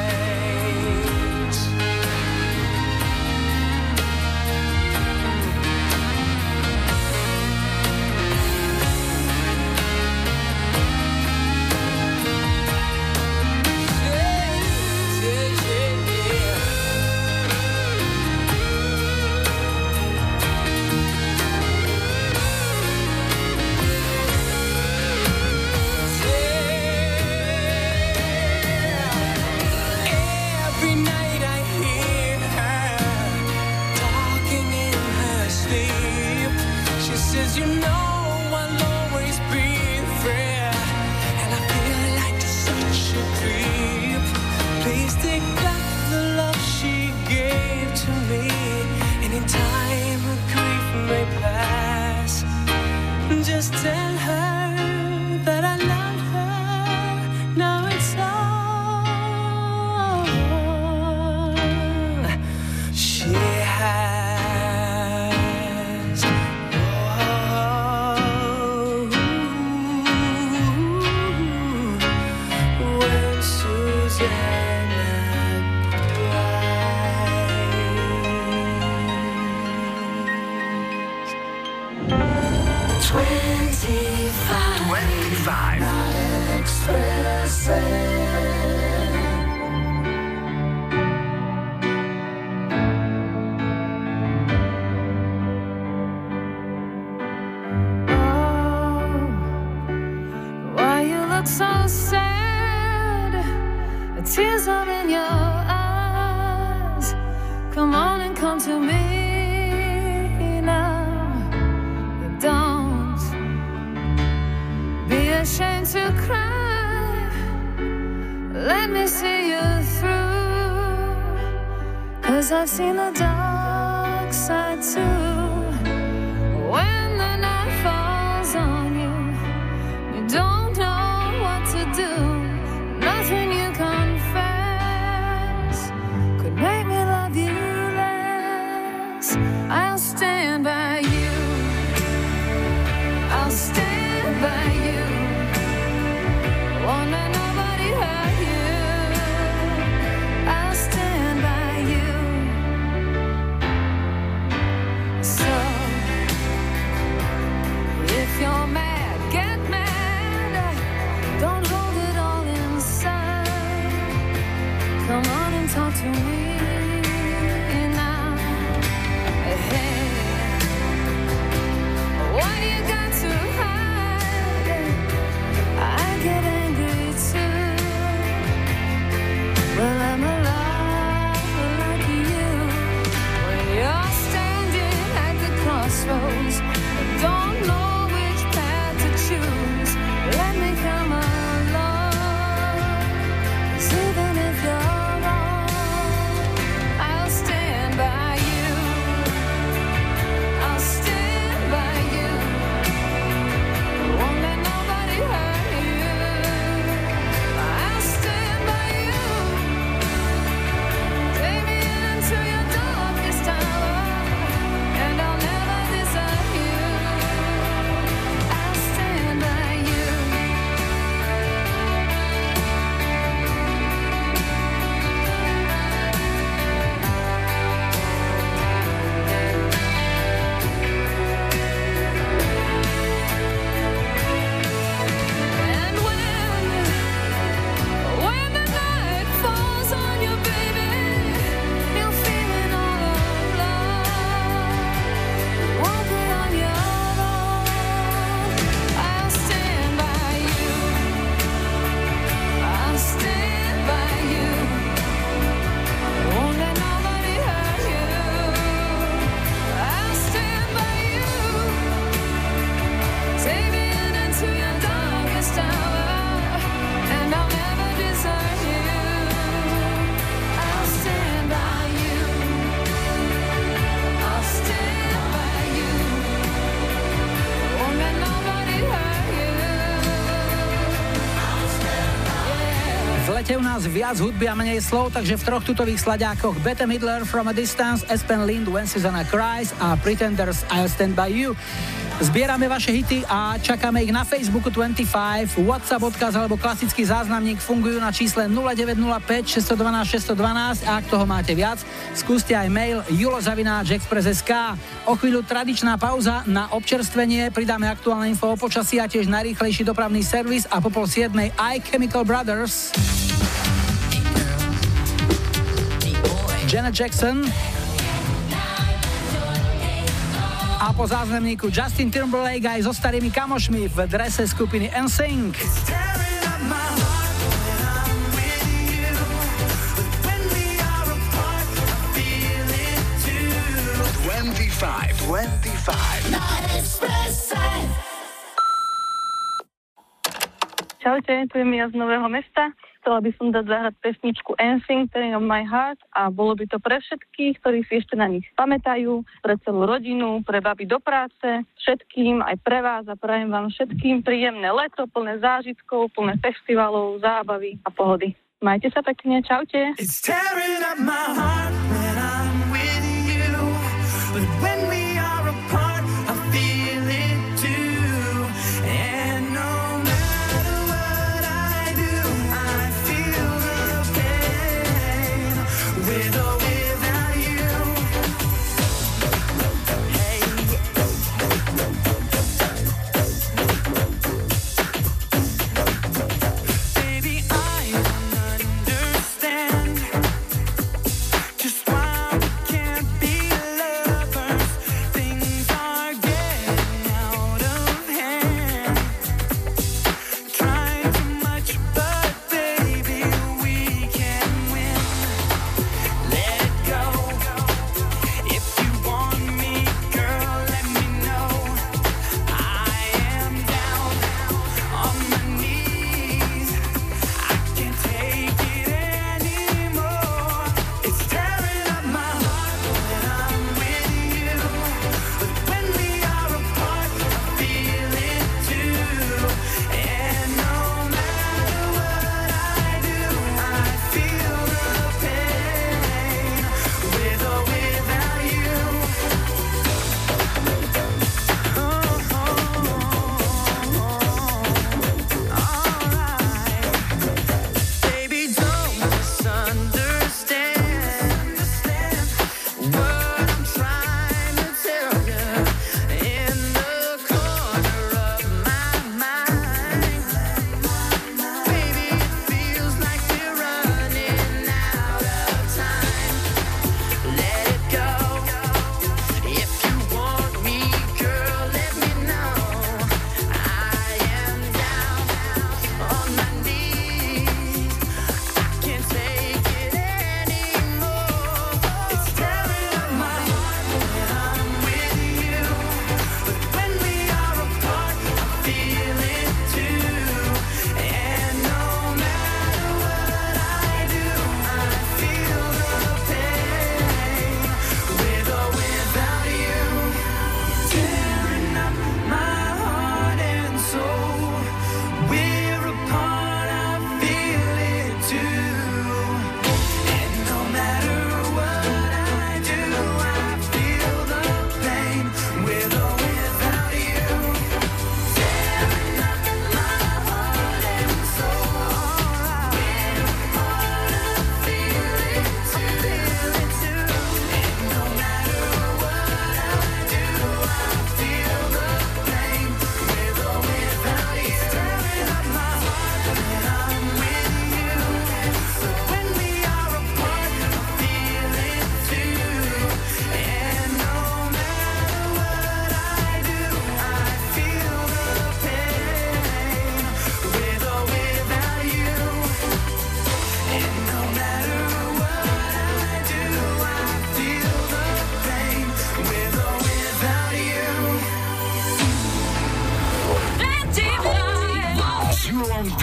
Just tell her that I love her. Now it's all she has. Oh, when Susanna cries. Twenty. twenty-five. Not oh, why you look so sad? The tears are in your eyes. Come on and come to me now. You don't ashamed to cry. Let me see you through, 'cause I've seen the dark side too. When the night falls on you, you don't know what to do. Nothing you confess could make me love you less. I'll stand by you. I'll stand by you. Wanna nobody hurt you. I'll stand by you. So if you're mad, get mad. Don't hold it all inside. Come on and talk to me now. Hey, what you got to hide? I get it. Well, I'm alive. lete u nás viac hudby a menej slov, takže v troch tutových sladákoch Bette Midler, From a Distance, Espen Lind, When Susanna Cries a Pretenders, I'll Stand By You. Zbierame vaše hity a čakáme ich na Facebooku dvadsaťpäť, WhatsApp odkaz alebo klasický záznamník fungujú na čísle nula deväť nula päť šesť jedna dva šesť jedna dva a ak toho máte viac, skúste aj mail julo zavináč express bodka es ká. O chvíľu tradičná pauza na občerstvenie, pridáme aktuálne info o počasí a tiež najrýchlejší dopravný servis a po pol siedmej aj Chemical Brothers. Janet Jackson. A po záznamníku Justin Timberlake aj so starými kamošmi v drese skupiny en sync. Čaute, tu je Mia z Nového Mesta. Chcela by som dať zahrať pesničku en sync, Turn On My Heart, a bolo by to pre všetkých, ktorí si ešte na nich pamätajú, pre celú rodinu, pre babi do práce, všetkým, aj pre vás, a prajem vám všetkým príjemné leto, plné zážitkov, plné festivalov, zábavy a pohody. Majte sa pekne, čaute. It's tearing up my heart when I'm with you, but when we are apart, I feel it too, and no with or without you. Hey. Baby, I don't understand just why we can't be lovers. Things are getting out of hand. Trying too much, but baby, we can win. Let go. If you want me, girl, let me know. I am down on my knees. I can't take it anymore. It's tearing up my heart when I'm with you, but when we are apart, I feel it too. And no matter what I do, I feel the pain with or without you. Baby, don't misunderstand what I'm trying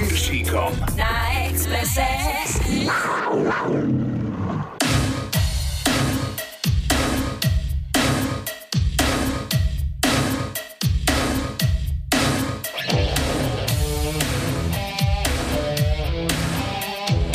to tell you. In the corner of my mind, baby, it feels like we're running out of time. Let it go. If you want me, girl, let me know. I am down on my knees. I can't take it anymore. It's tearing up my heart when I'm with you, but when we are apart, I feel it too. And no matter what I do, I feel the pain with or without you. Tearing up my heart and soul. We're apart, I feel it too. And no matter what I do, I feel the pain with or without you. Tearing up my heart and soul. We're apart, I feel it too. And no matter what I do, I feel the pain with or without you. It's tearing up my heart when I'm with you, but when we are apart, I feel it too. And no matter what I do, I feel the pain with or without you. And no matter what I do, I feel the pain with or without you. S Júlom Pyršíkom. Na Expresse.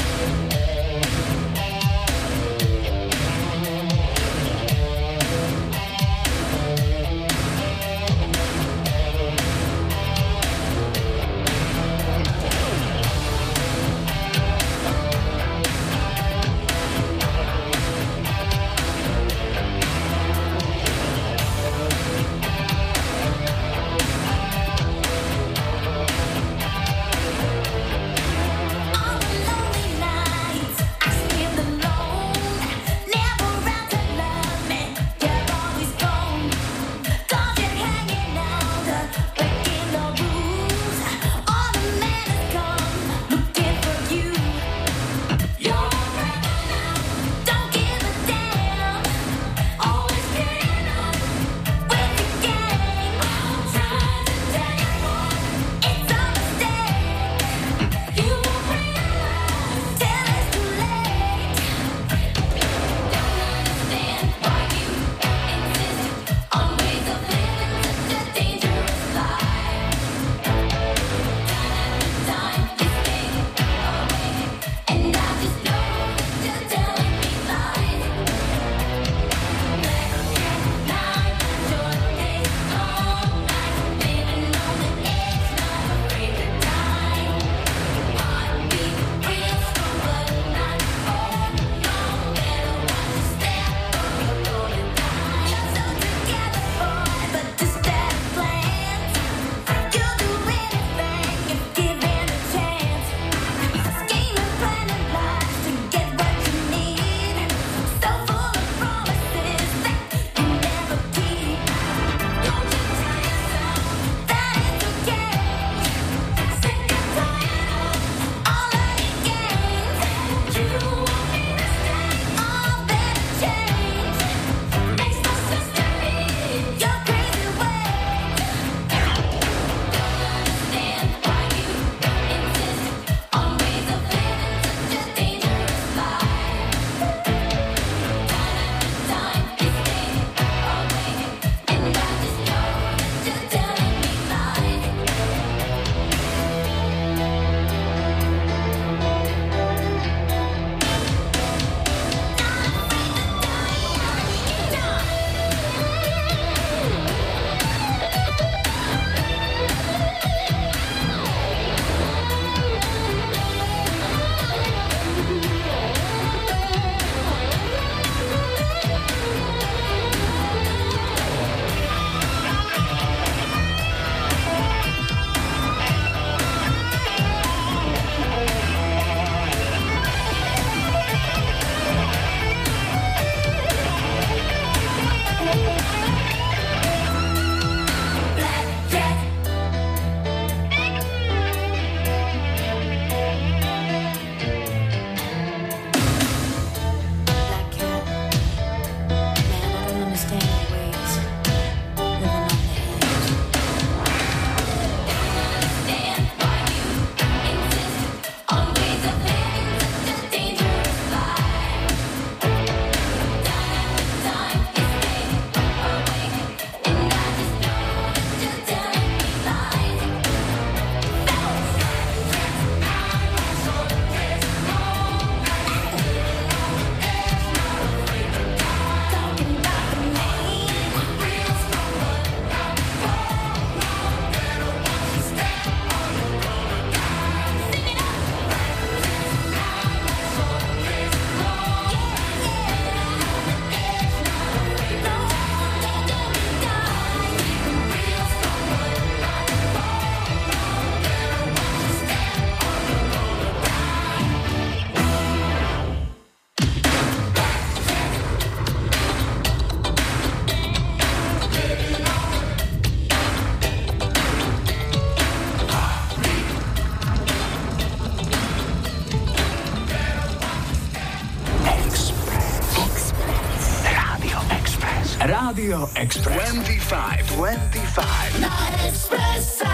Rádio Express. dvadsaťpäť, dvadsaťpäť na Expresse.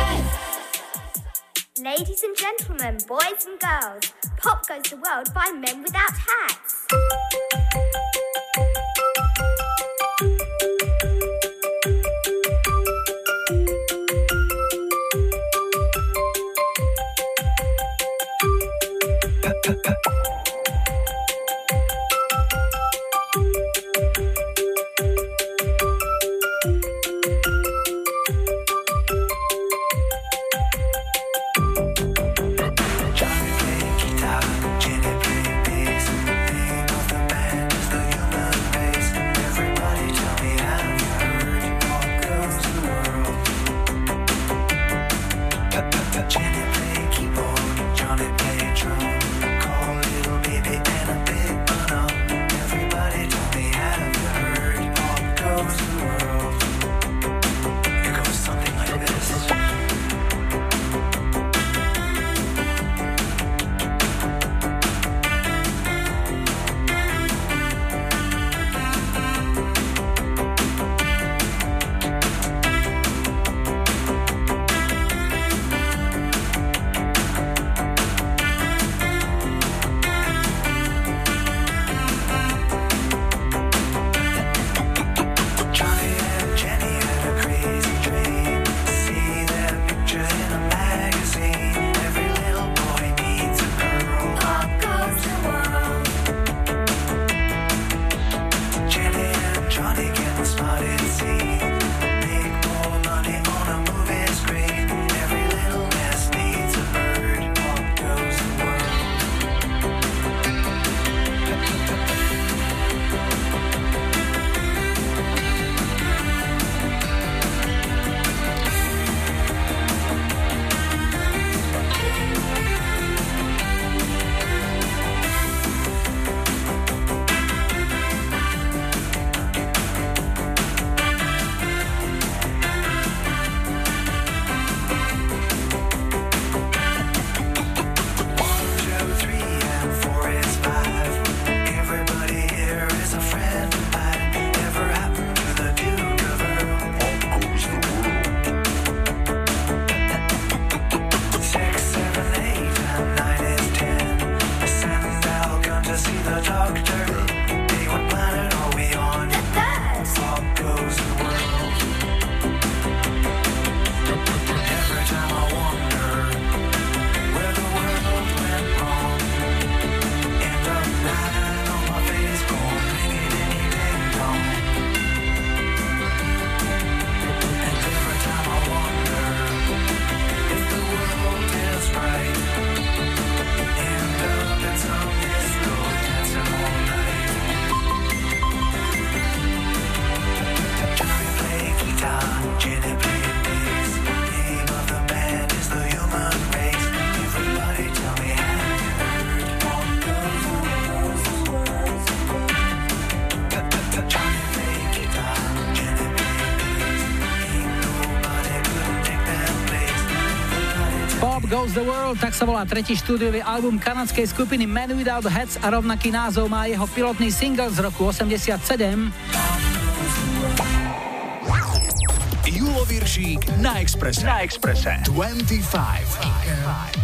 Ladies and gentlemen, boys and girls, Pop Goes the World by Men Without Hats. The World, tak sa volá tretí štúdiový album kanadskej skupiny Men Without Hats a rovnaký názov má jeho pilotný single z roku osemdesiatsedem. Júlo Pyršík na Expresse. Na Expresse. dvadsaťpäť.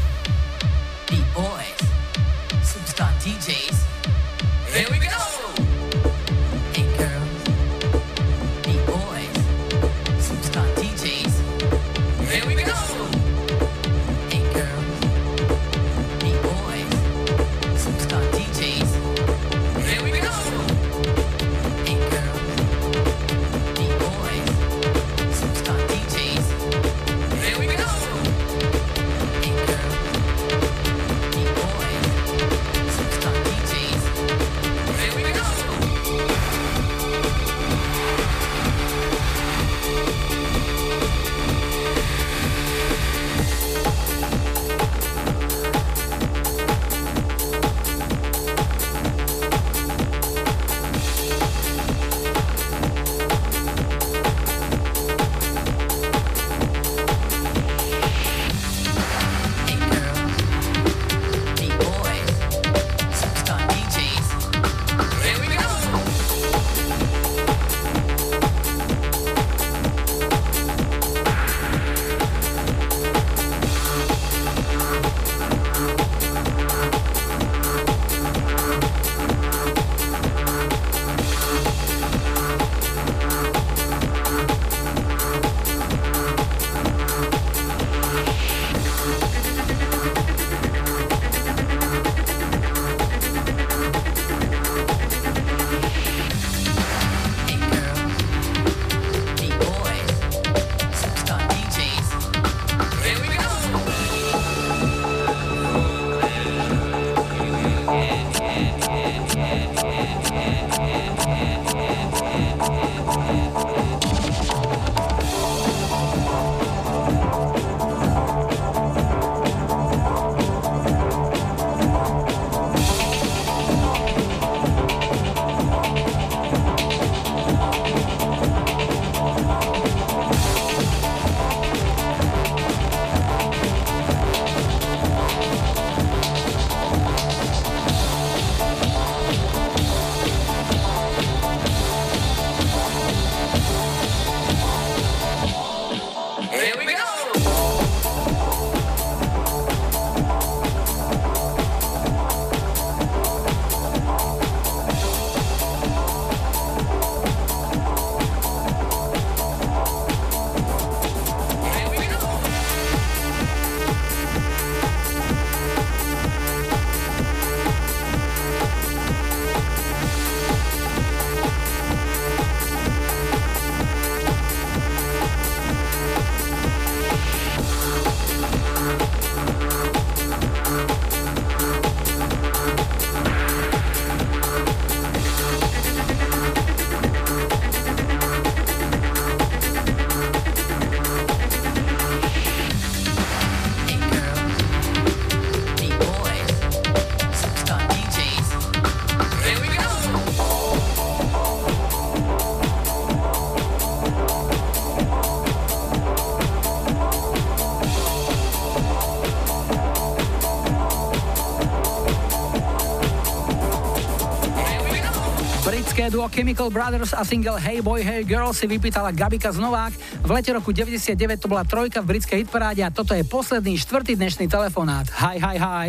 Britské duo Chemical Brothers a single Hey Boy, Hey Girl si vypýtala Gabika z Novák. V lete roku deväťdesiatdeväť to bola trojka v britskej hitparáde a toto je posledný štvrtý dnešný telefonát. Hi, hi, hi.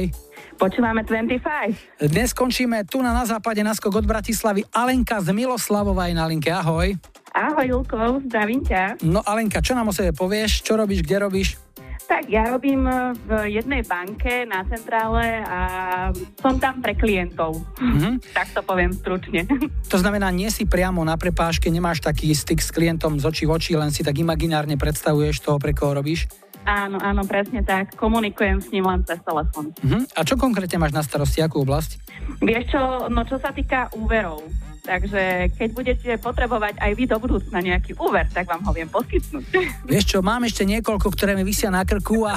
Počúvame dvadsaťpäť. Dnes skončíme tu na, na západe na skok od Bratislavy. Alenka z Miloslavova je na linke. Ahoj. Ahoj, Julko, zdravím ťa. No Alenka, čo nám o sebe povieš? Čo robíš, kde robíš? Tak ja robím v jednej banke na centrále a som tam pre klientov. Mm-hmm. Tak to poviem stručne. To znamená, nie si priamo na prepážke, nemáš taký styk s klientom z očí v oči, len si tak imaginárne predstavuješ toho, pre koho robíš? Áno, áno, presne tak. Komunikujem s ním len cez telefón. Uh-huh. A čo konkrétne máš na starosti, akú oblasť? Vieš čo, no čo sa týka úverov. Takže keď budete potrebovať aj vy do budúcna nejaký úver, tak vám ho viem poskytnúť. Vieš čo, mám ešte niekoľko, ktoré mi visia na krku a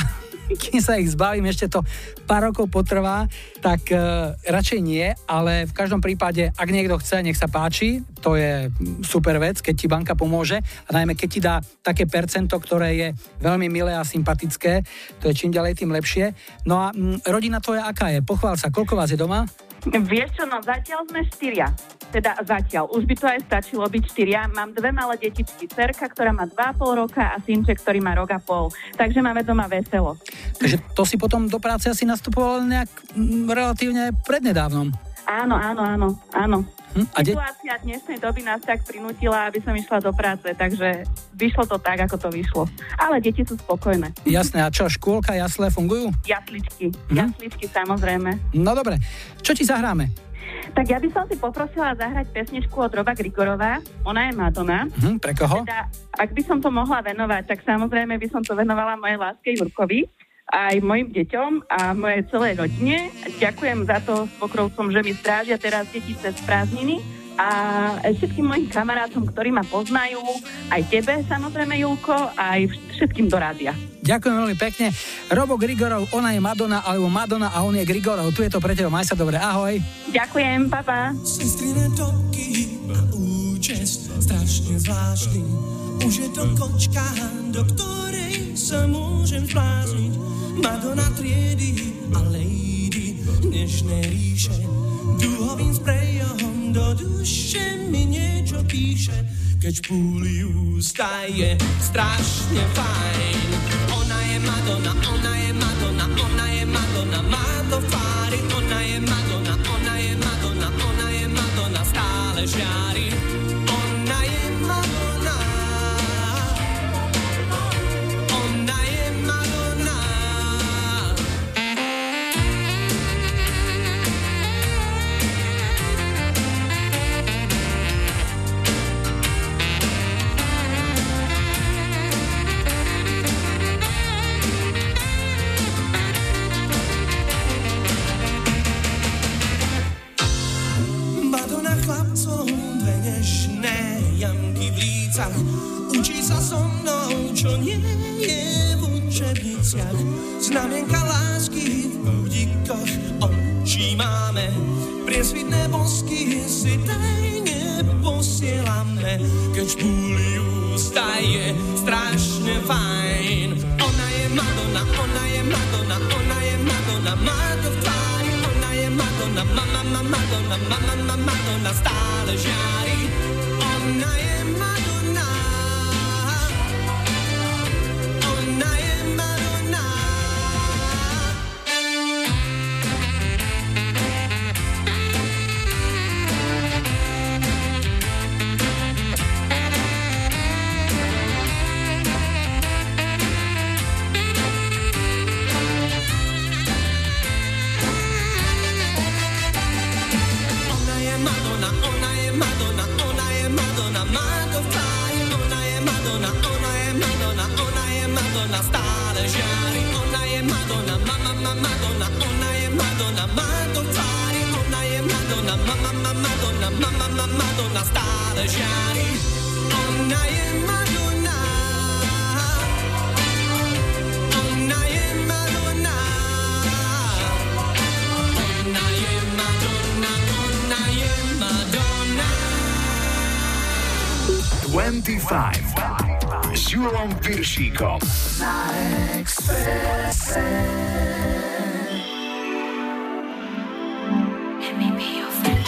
kým sa ich zbavím, ešte to pár rokov potrvá, tak uh, radšej nie, ale v každom prípade, ak niekto chce, nech sa páči, to je super vec, keď ti banka pomôže a najmä keď ti dá také percento, ktoré je veľmi milé a sympatické, to je čím ďalej, tým lepšie. No a m, rodina tvoja aká je? Pochvál sa, koľko vás je doma? Vieš čo, no zatiaľ sme štyria. Teda zatiaľ. Už by to aj stačilo byť štyria. Mám dve malé detičky. Cerka, ktorá má dva a pol roka a synček, ktorý má rok a pol. Takže máme doma veselo. Takže to si potom do práce asi nastupoval nejak relatívne prednedávnom. Áno, áno, áno, áno. Hm, a de- Situácia dnešnej doby nás tak prinútila, aby som išla do práce, takže vyšlo to tak, ako to vyšlo. Ale deti sú spokojné. Jasné, a čo, škôlka, jasle fungujú? Jasličky, hm. jasličky samozrejme. No dobre, čo ti zahráme? Tak ja by som si poprosila zahrať pesničku od Roba Grigorova. Ona je Madonna. Hm, pre koho? Teda, ak by som to mohla venovať, tak samozrejme by som to venovala mojej láske Jurkovi, aj mojim deťom a mojej celej rodine. Ďakujem za to pokrovcom, že mi strážia teraz deti cez prázdniny a všetkým mojim kamarátom, ktorí ma poznajú, aj tebe samozrejme, Julko, aj všetkým do rádia. Ďakujem veľmi pekne. Robo Grigorov, ona je Madonna, alebo Madonna a on je Grigorov. Tu je to pre teba, maj sa dobre, ahoj. Ďakujem, papa. Sestriné domky a účest, strašne zvláštny, už je to kočka, do ktorej sa môžem zblázniť. Madonna triedy a lady, dnešné ríše, duhovým sprejom do duše mi niečo píše. Keď púli ústa je strašne fajn. Ona je Madonna, ona je Madonna, ona je Madonna, má to fáry. Ona je Madonna, ona je Madonna, ona je Madonna, stále žiari. Ona je Madonna. Učí sa so mnou, čo nie je v učebniciach. Znamienka lásky v budíkoch očí máme, priesvitné bosky si tajne posielame. Keď špúli ústa je strašne fajn. Ona je Madonna, ona je Madonna, ona je Madonna, má to v tvári. Ona je Madonna, mama, mama, Madonna, mama, mama, Madonna, stále žiari. Ona je Madonna. Let me be your friend.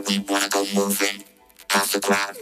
really wanna go moving off the ground.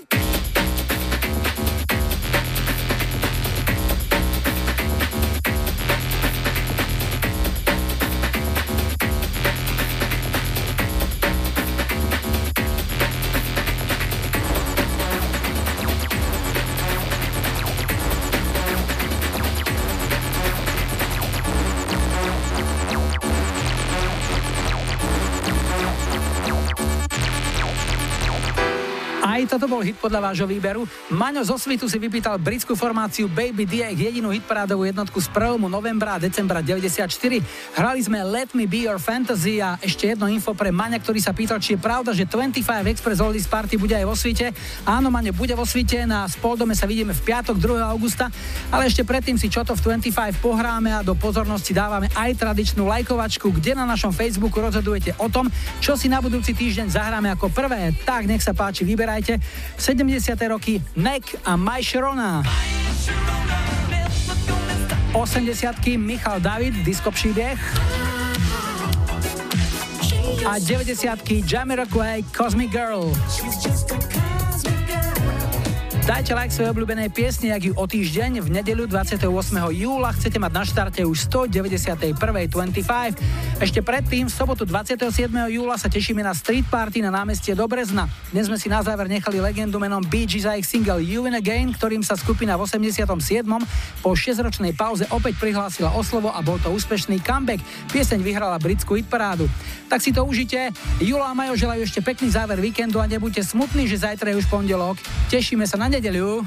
Toto bol hit podľa vášho výberu. Maňo zo Svitu si vypýtal britskú formáciu Baby D a ich jedinú hitparádovú jednotku z prvého novembra a decembra deväťdesiatštyri. Hrali sme Let Me Be Your Fantasy a ešte jedno info pre Maňa, ktorý sa pýtal, či je pravda, že dvadsaťpäť Express Oldies Party bude aj vo Svite. Áno, Maňo, bude vo Svite, na Spoldome sa vidíme v piatok druhého augusta, ale ešte predtým si čo to v dvadsaťpäť pohráme a do pozornosti dávame aj tradičnú lajkovačku, kde na našom Facebooku rozhodujete o tom, čo si na budúci týždeň zahráme ako prvé. Tak nech sa páči, vyberajte. sedemdesiate roky Neck a My Sharona, osemdesiatky Michal David, Disco Příběh a deväťdesiatky Jamiroquai, Cosmic Girl. Dajte like svojej obľúbenej piesni, ak ju o týždeň v nedeľu dvadsiateho ôsmeho júla chcete mať na štarte už stodeväťdesiatjeden dvadsaťpäť. Ešte predtým v sobotu dvadsiateho siedmeho júla sa tešíme na street party na námestie do Brezna. Dnes sme si na záver nechali legendu menom Bee Gees za ich single You In Again, ktorým sa skupina v osemdesiatom siedmom po šesťročnej pauze opäť prihlásila o slovo a bol to úspešný comeback. Pieseň vyhrala britskú hitparádu. Tak si to užite. Julo a Majo želajú ešte pekný záver víkendu a nebuďte smutní, že zajtra je už pondelok. Tešíme sa na nedeľu.